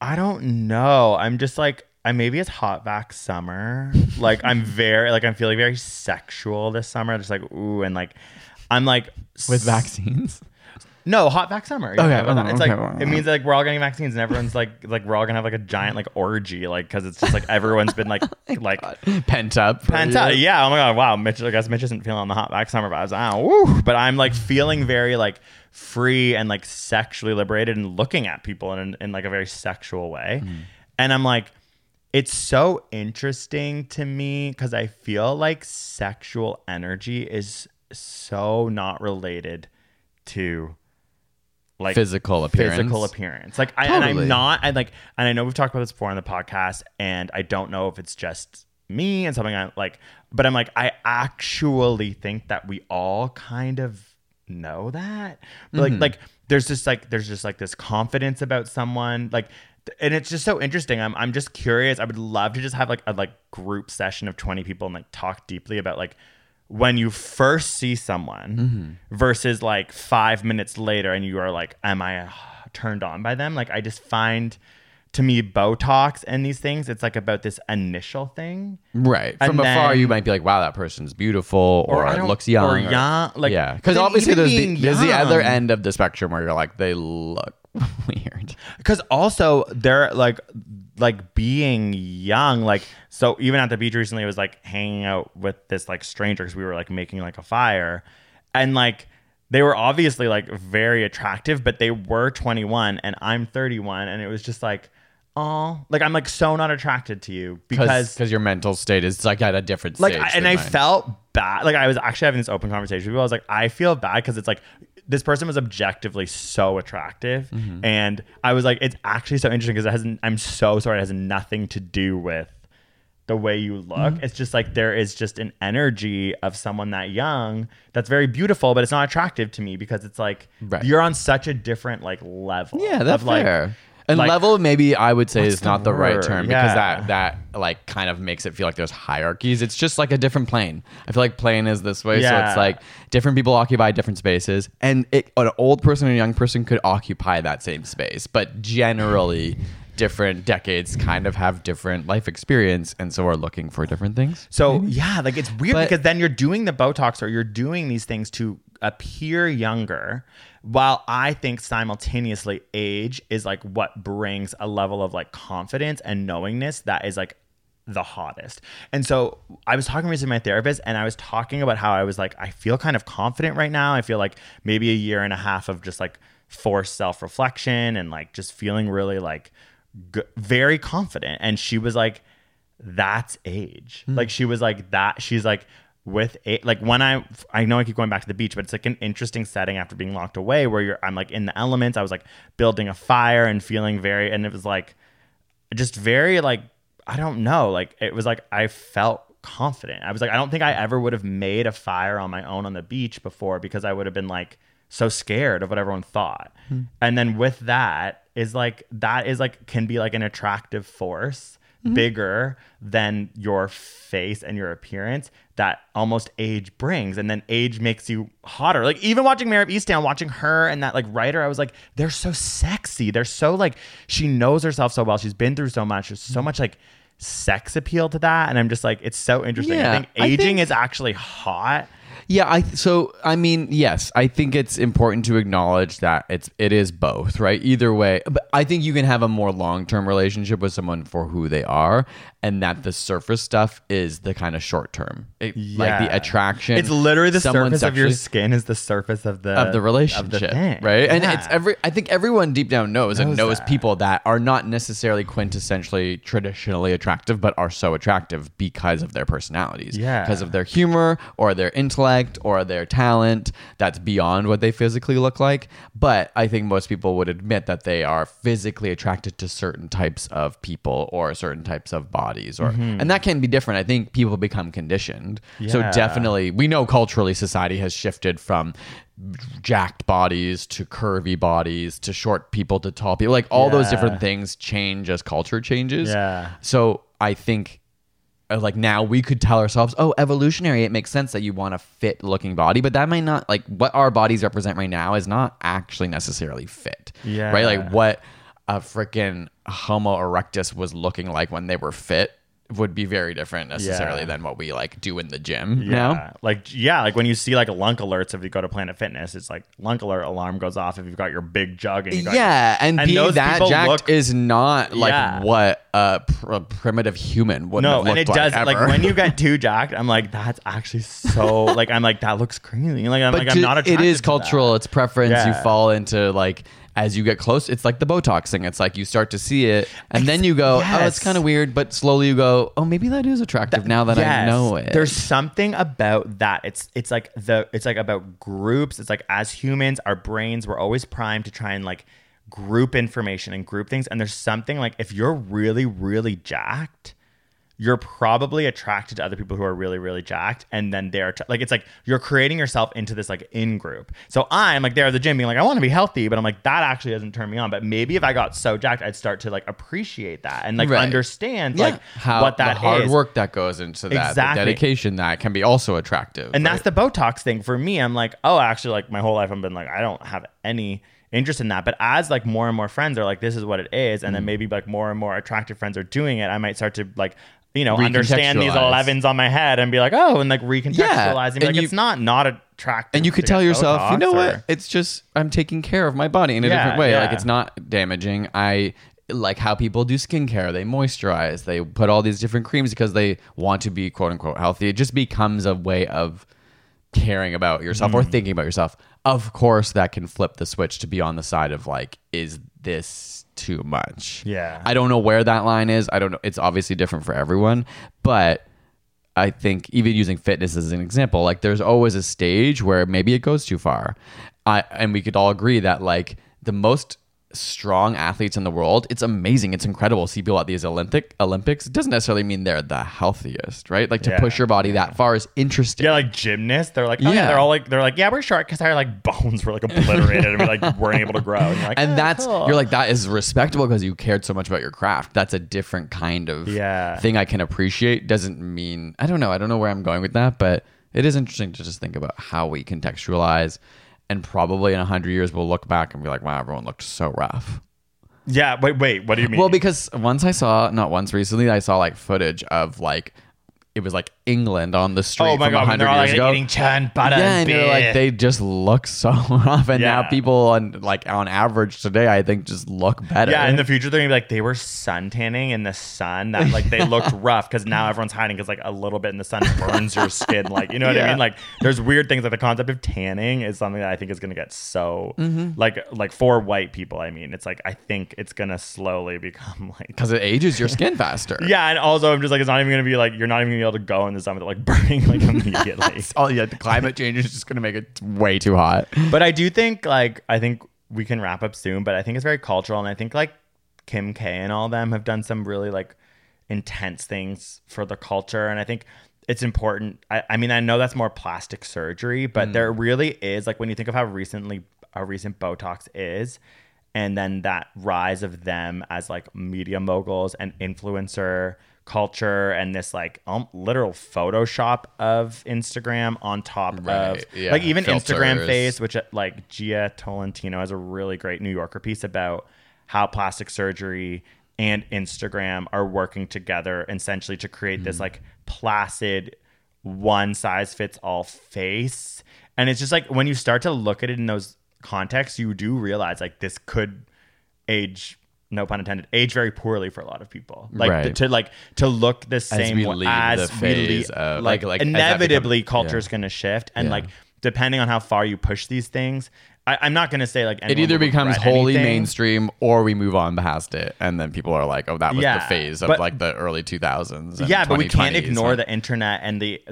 I don't know. I'm just like, maybe it's hot vac summer. Like, I'm feeling very sexual this summer. Just like, ooh, and like, I'm like with vaccines. No, hot vac summer. Okay, it's like it means like we're all getting vaccines and everyone's like we're all gonna have like a giant like orgy like because it's just like everyone's been like pent up. Yeah. Oh my god. Wow. Mitch. I guess Mitch isn't feeling the hot vac summer vibes. But I'm like feeling very like free and like sexually liberated and looking at people in like a very sexual way, and I'm like. It's so interesting to me because I feel like sexual energy is so not related to like physical appearance. Like totally. And I know we've talked about this before on the podcast, and I don't know if it's just me and something I like, but I'm like, I actually think that we all kind of know that. But like there's just like this confidence about someone like. And it's just so interesting. I'm just curious. I would love to just have like a like group session of 20 people and like talk deeply about like when you first see someone versus like 5 minutes later and you are like, am I turned on by them? Like I just find to me Botox and these things, it's like about this initial thing. Right. And from afar you might be like, wow, that person's beautiful or looks young. Yeah. Because obviously there's the other end of the spectrum where you're like, they look weird because also they're like being young, like, so even at the beach recently I was like hanging out with this like stranger because we were like making like a fire, and like they were obviously like very attractive, but they were 21 and I'm 31, and it was just like, oh, like I'm like so not attracted to you because your mental state is like at a different stage like, and I felt bad. Like I was actually having this open conversation with people. I was like, I feel bad because it's like this person was objectively so attractive, and I was like, it's actually so interesting because I'm so sorry, it has nothing to do with the way you look. It's just like there is just an energy of someone that young that's very beautiful, but it's not attractive to me because it's like you're on such a different like level. Yeah, that's fair. Like, and like, level maybe I would say is not the right term because that like kind of makes it feel like there's hierarchies. It's just like a different plane. I feel like plane is this way. So it's like different people occupy different spaces, and an old person and a young person could occupy that same space. But generally different decades kind of have different life experience and so are looking for different things. So maybe. Yeah, like it's weird because then you're doing the Botox or you're doing these things to appear younger, while I think simultaneously age is like what brings a level of like confidence and knowingness that is like the hottest. And so I was talking recently to my therapist, and I was talking about how I was like, I feel kind of confident right now. I feel like maybe a year and a half of just like forced self-reflection and like just feeling really like very confident. And she was like, that's age. Like she was like that. She's like, with it, like when I know I keep going back to the beach, but it's like an interesting setting after being locked away where I'm like in the elements. I was like building a fire and feeling very, and it was like just very like, I don't know, like it was like I felt confident. I was like, I don't think I ever would have made a fire on my own on the beach before because I would have been like so scared of what everyone thought. And then with that can be like an attractive force. Bigger than your face and your appearance that almost age brings, and then age makes you hotter. Like even watching Mare of Easttown, watching her and that like writer, I was like, they're so sexy. They're so like, she knows herself so well. She's been through so much. There's so much like sex appeal to that. And I'm just like, it's so interesting. Yeah, I think aging is actually hot. Yeah. I think it's important to acknowledge that it is both, right? Either way, but I think you can have a more long-term relationship with someone for who they are, and that the surface stuff is the kind of short-term, like the attraction. It's literally the surface of your skin is the surface of the relationship, right? Yeah. And I think everyone deep down knows that. People that are not necessarily quintessentially traditionally attractive, but are so attractive because of their personalities, because of their humor or their intellect, or their talent that's beyond what they physically look like. But I think most people would admit that they are physically attracted to certain types of people or certain types of bodies, or and that can be different. I think people become conditioned. So definitely, we know culturally society has shifted from jacked bodies to curvy bodies to short people to tall people, like all those different things change as culture changes. So I think like now we could tell ourselves, evolutionary, it makes sense that you want a fit looking body, but that might not, like what our bodies represent right now is not actually necessarily fit, right? Like what a freaking Homo erectus was looking like when they were fit would be very different necessarily than what we like do in the gym now. Like when you see like lunk alerts, if you go to Planet Fitness, it's like lunk alert alarm goes off if you've got your big jug and you got and being that jacked is not like what a primitive human would have looked like. No, and it does. Like when you get too jacked, I'm like, that's actually so like I'm like that looks crazy. Like I'm not attracted. It is cultural. It's preference. You fall into like. As you get close, it's like the Botox thing. It's like you start to see it, and then you go, oh, it's kind of weird. But slowly you go, oh, maybe that is attractive now that I know it. There's something about that. It's like about groups. It's like as humans, our brains were always primed to try and like group information and group things. And there's something like if you're really, really jacked, you're probably attracted to other people who are really, really jacked. And then they're like, it's like you're creating yourself into this like in group. So I'm like there at the gym being like, I want to be healthy, but I'm like, that actually doesn't turn me on. But maybe if I got so jacked, I'd start to like appreciate that and like understand like how what that the hard is. Work that goes into that, the dedication that can be also attractive. And that's the Botox thing for me. I'm like, oh, actually like my whole life I've been like, I don't have any interest in that. But as like more and more friends are like, this is what it is. And then maybe like more and more attractive friends are doing it. I might start to like, you know, understand these 11s on my head and be like, oh, and like recontextualizing. And like, it's not attractive. And you could tell yourself, you know what? It's just, I'm taking care of my body in a different way. Like, it's not damaging. I like how people do skincare. They moisturize. They put all these different creams because they want to be, quote unquote, healthy. It just becomes a way of caring about yourself or thinking about yourself. Of course, that can flip the switch to be on the side of like, is this too much? I don't know where that line is. I don't know. It's obviously different for everyone. But I think even using fitness as an example, like there's always a stage where maybe it goes too far. And we could all agree that like the most strong athletes in the world, it's amazing. It's incredible. See people at these Olympics. It doesn't necessarily mean they're the healthiest, right? Like to push your body that far is interesting. Yeah, like gymnasts, they're like, oh, yeah, they're all like, we're short because our like bones were like obliterated and we like weren't able to grow. And you're like, that's cool. You're like, that is respectable because you cared so much about your craft. That's a different kind of thing I can appreciate. Doesn't mean I don't know where I'm going with that, but it is interesting to just think about how we contextualize. And probably in 100 years, we'll look back and be like, wow, everyone looked so rough. Yeah. Wait, what do you mean? Well, because recently, I saw like footage of like, it was like England on the street. Oh my God, 100 years like ago. Eating churn butter and beer. Like, they just look so rough. And now people on average today, I think just look better. Yeah, in the future, they're going to be like, they were suntanning in the sun. That like they looked rough because now everyone's hiding because like a little bit in the sun burns your skin. Like, you know what I mean? Like there's weird things. Like the concept of tanning is something that I think is going to get so like for white people. I mean, it's like, I think it's going to slowly become like. Because it ages your skin faster. Yeah. And also I'm just like, it's not even going to be like, you're not even able to go in the sun with like burning like immediately. The climate change is just gonna make it way too hot. But I do think like we can wrap up soon, but I think it's very cultural, and I think like Kim K and all of them have done some really like intense things for the culture, and I think it's important. I mean I know that's more plastic surgery, but there really is like when you think of how recently a recent Botox is. And then that rise of them as like media moguls and influencer culture and this like literal Photoshop of Instagram on top of like even filters. Instagram face, which like Gia Tolentino has a really great New Yorker piece about how plastic surgery and Instagram are working together essentially to create this like placid one size fits all face. And it's just like when you start to look at it in those contexts, you do realize like this could age, no pun intended, age very poorly for a lot of people. Like to look the same as we leave, inevitably culture's going to shift. And like depending on how far you push these things, I'm not going to say like it either becomes wholly mainstream or we move on past it. And then people are like, oh, that was the phase of like the early 2000s. And but we can't ignore the internet and the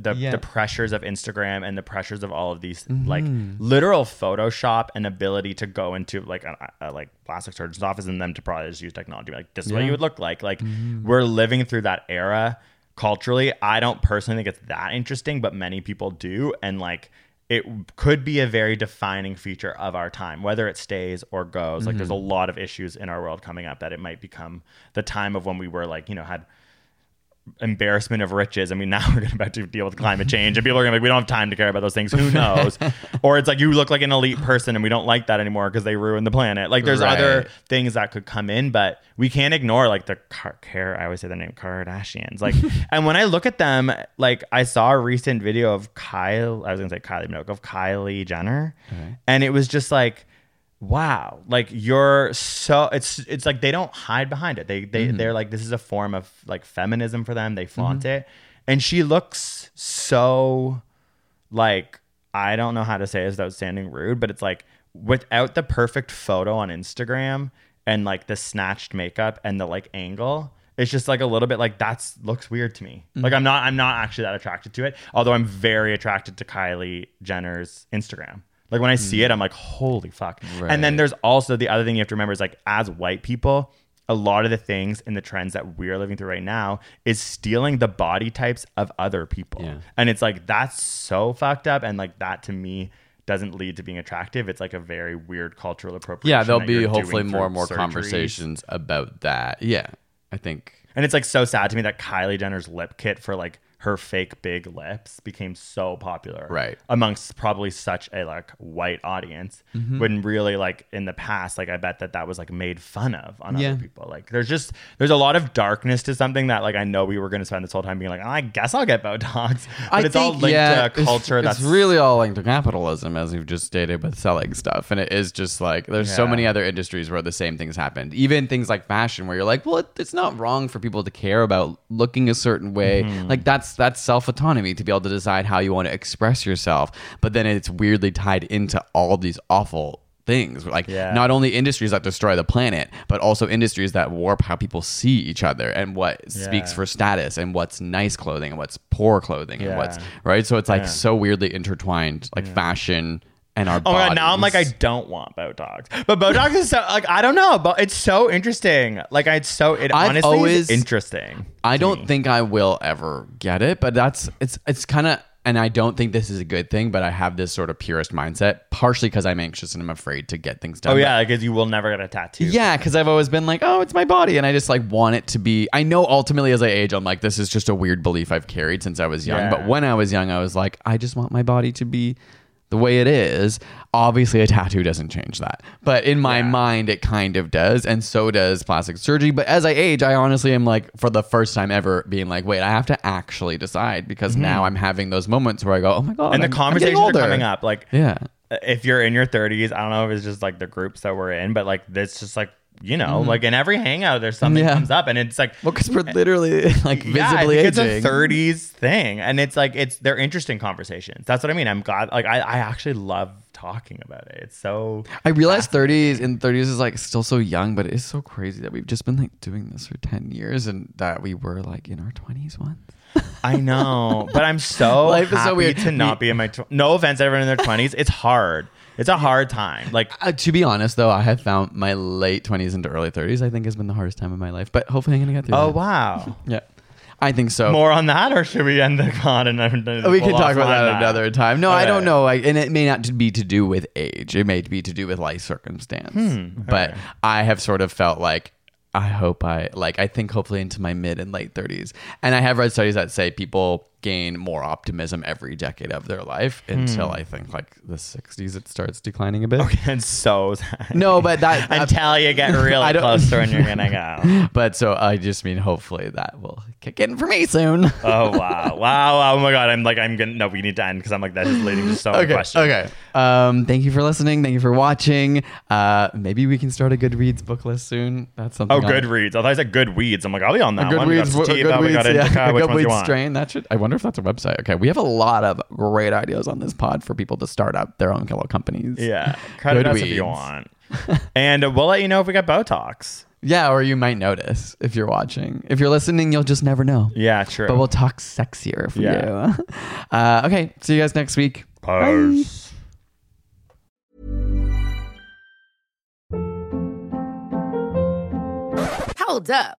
pressures of Instagram and the pressures of all of these like literal Photoshop and ability to go into like a like plastic surgeon's office and them to probably just use technology. Like this is what you would look like. Like we're living through that era culturally. I don't personally think it's that interesting, but many people do. And like, it could be a very defining feature of our time, whether it stays or goes. Like there's a lot of issues in our world coming up that it might become the time of when we were like, you know, had embarrassment of riches. I mean, now we're about to deal with climate change and people are going to be like, we don't have time to care about those things. Who knows? Or it's like, you look like an elite person and we don't like that anymore because they ruined the planet. Like there's other things that could come in, but we can't ignore like the I always say the name Kardashians. Like, and when I look at them, like I saw a recent video of Kylie Jenner. And it was just like, wow, like you're so it's like they don't hide behind it. They're like, this is a form of like feminism for them. They flaunt it. And she looks so like, I don't know how to say this without sounding rude, but it's like without the perfect photo on Instagram and like the snatched makeup and the like angle, it's just like a little bit like that's looks weird to me. Like I'm not actually that attracted to it, although I'm very attracted to Kylie Jenner's Instagram. Like when I see it, I'm like, holy fuck. Right. And then there's also the other thing you have to remember is like, as white people, a lot of the things and the trends that we're living through right now is stealing the body types of other people. Yeah. And it's like, that's so fucked up. And like that to me doesn't lead to being attractive. It's like a very weird cultural appropriation. Yeah, there'll be hopefully more and more conversations about that. Yeah, I think. And it's like so sad to me that Kylie Jenner's lip kit for like her fake big lips became so popular amongst probably such a like white audience when really like in the past, like I bet that was like made fun of on other people. Like there's a lot of darkness to something that like I know we were going to spend this whole time being like, oh, I guess I'll get Botox. But I all linked to culture. It's really all linked to capitalism, as we've just stated with selling stuff. And it is just like, there's so many other industries where the same things happened. Even things like fashion where you're like, well, it's not wrong for people to care about looking a certain way. Like that's self-autonomy to be able to decide how you want to express yourself, but then it's weirdly tied into all of these awful things like not only industries that destroy the planet, but also industries that warp how people see each other and what speaks for status and what's nice clothing and what's poor clothing and what's so it's like so weirdly intertwined, like fashion and our bodies. God, now I'm like, I don't want Botox, but Botox is so like, I don't know, but it's so interesting. Like it's honestly interesting. I don't think I will ever get it, but it's kind of, and I don't think this is a good thing, but I have this sort of purist mindset, partially because I'm anxious and I'm afraid to get things done. Oh yeah, because you will never get a tattoo. Yeah, because I've always been like, oh, it's my body, and I just like want it to be. I know ultimately as I age, I'm like, this is just a weird belief I've carried since I was young. Yeah. But when I was young, I was like, I just want my body to be the way it is. Obviously a tattoo doesn't change that, but in my mind it kind of does, and so does plastic surgery. But as I age, I honestly am like, for the first time ever, being like, wait, I have to actually decide, because now I'm having those moments where I go, oh my god, and the conversations are coming up, like if you're in your 30s, I don't know if it's just like the groups that we're in, but like it's just like, you know, like in every hangout, there's something comes up, and it's like, well, because we're literally like visibly aging. It's a 30s thing, and it's like they're interesting conversations. That's what I mean. I'm glad. Like I actually love talking about it. It's so. I realize 30s is like still so young, but it is so crazy that we've just been like doing this for 10 years, and that we were like in our 20s once. I know, but I'm so life is so weird to not be in my. No offense to everyone in their 20s. It's hard. It's a hard time. Like to be honest, though, I have found my late 20s into early 30s, I think, has been the hardest time of my life. But hopefully I'm going to get through that. Oh, wow. Yeah. I think so. More on that, or should we end the con? And we can talk about that another time. No, okay. I don't know. And it may not be to do with age. It may be to do with life circumstance. But okay. I have sort of felt like, I think hopefully into my mid and late 30s. And I have read studies that say people gain more optimism every decade of their life until I think like the 60s it starts declining a bit. Okay, that's so sad. No, but that until you get really close to when you're gonna go. But so I just mean hopefully that will kick in for me soon. Oh wow. Wow. Oh my god. We need to end because I'm like that is leading to so many questions. Okay. Thank you for listening. Thank you for watching. Maybe we can start a Goodreads book list soon. That's something. Oh, Goodreads. I thought I said Goodweeds. I'm like, I'll be on that one. Goodweeds strain. That should. I wonder if that's a website. Okay, we have a lot of great ideas on this pod for people to start up their own little companies. Yeah, credit us if you want. And we'll let you know if we got Botox. Yeah, or you might notice if you're watching. If you're listening, you'll just never know. Yeah, true. But we'll talk sexier for you. Okay, see you guys next week. Bye. Hold up.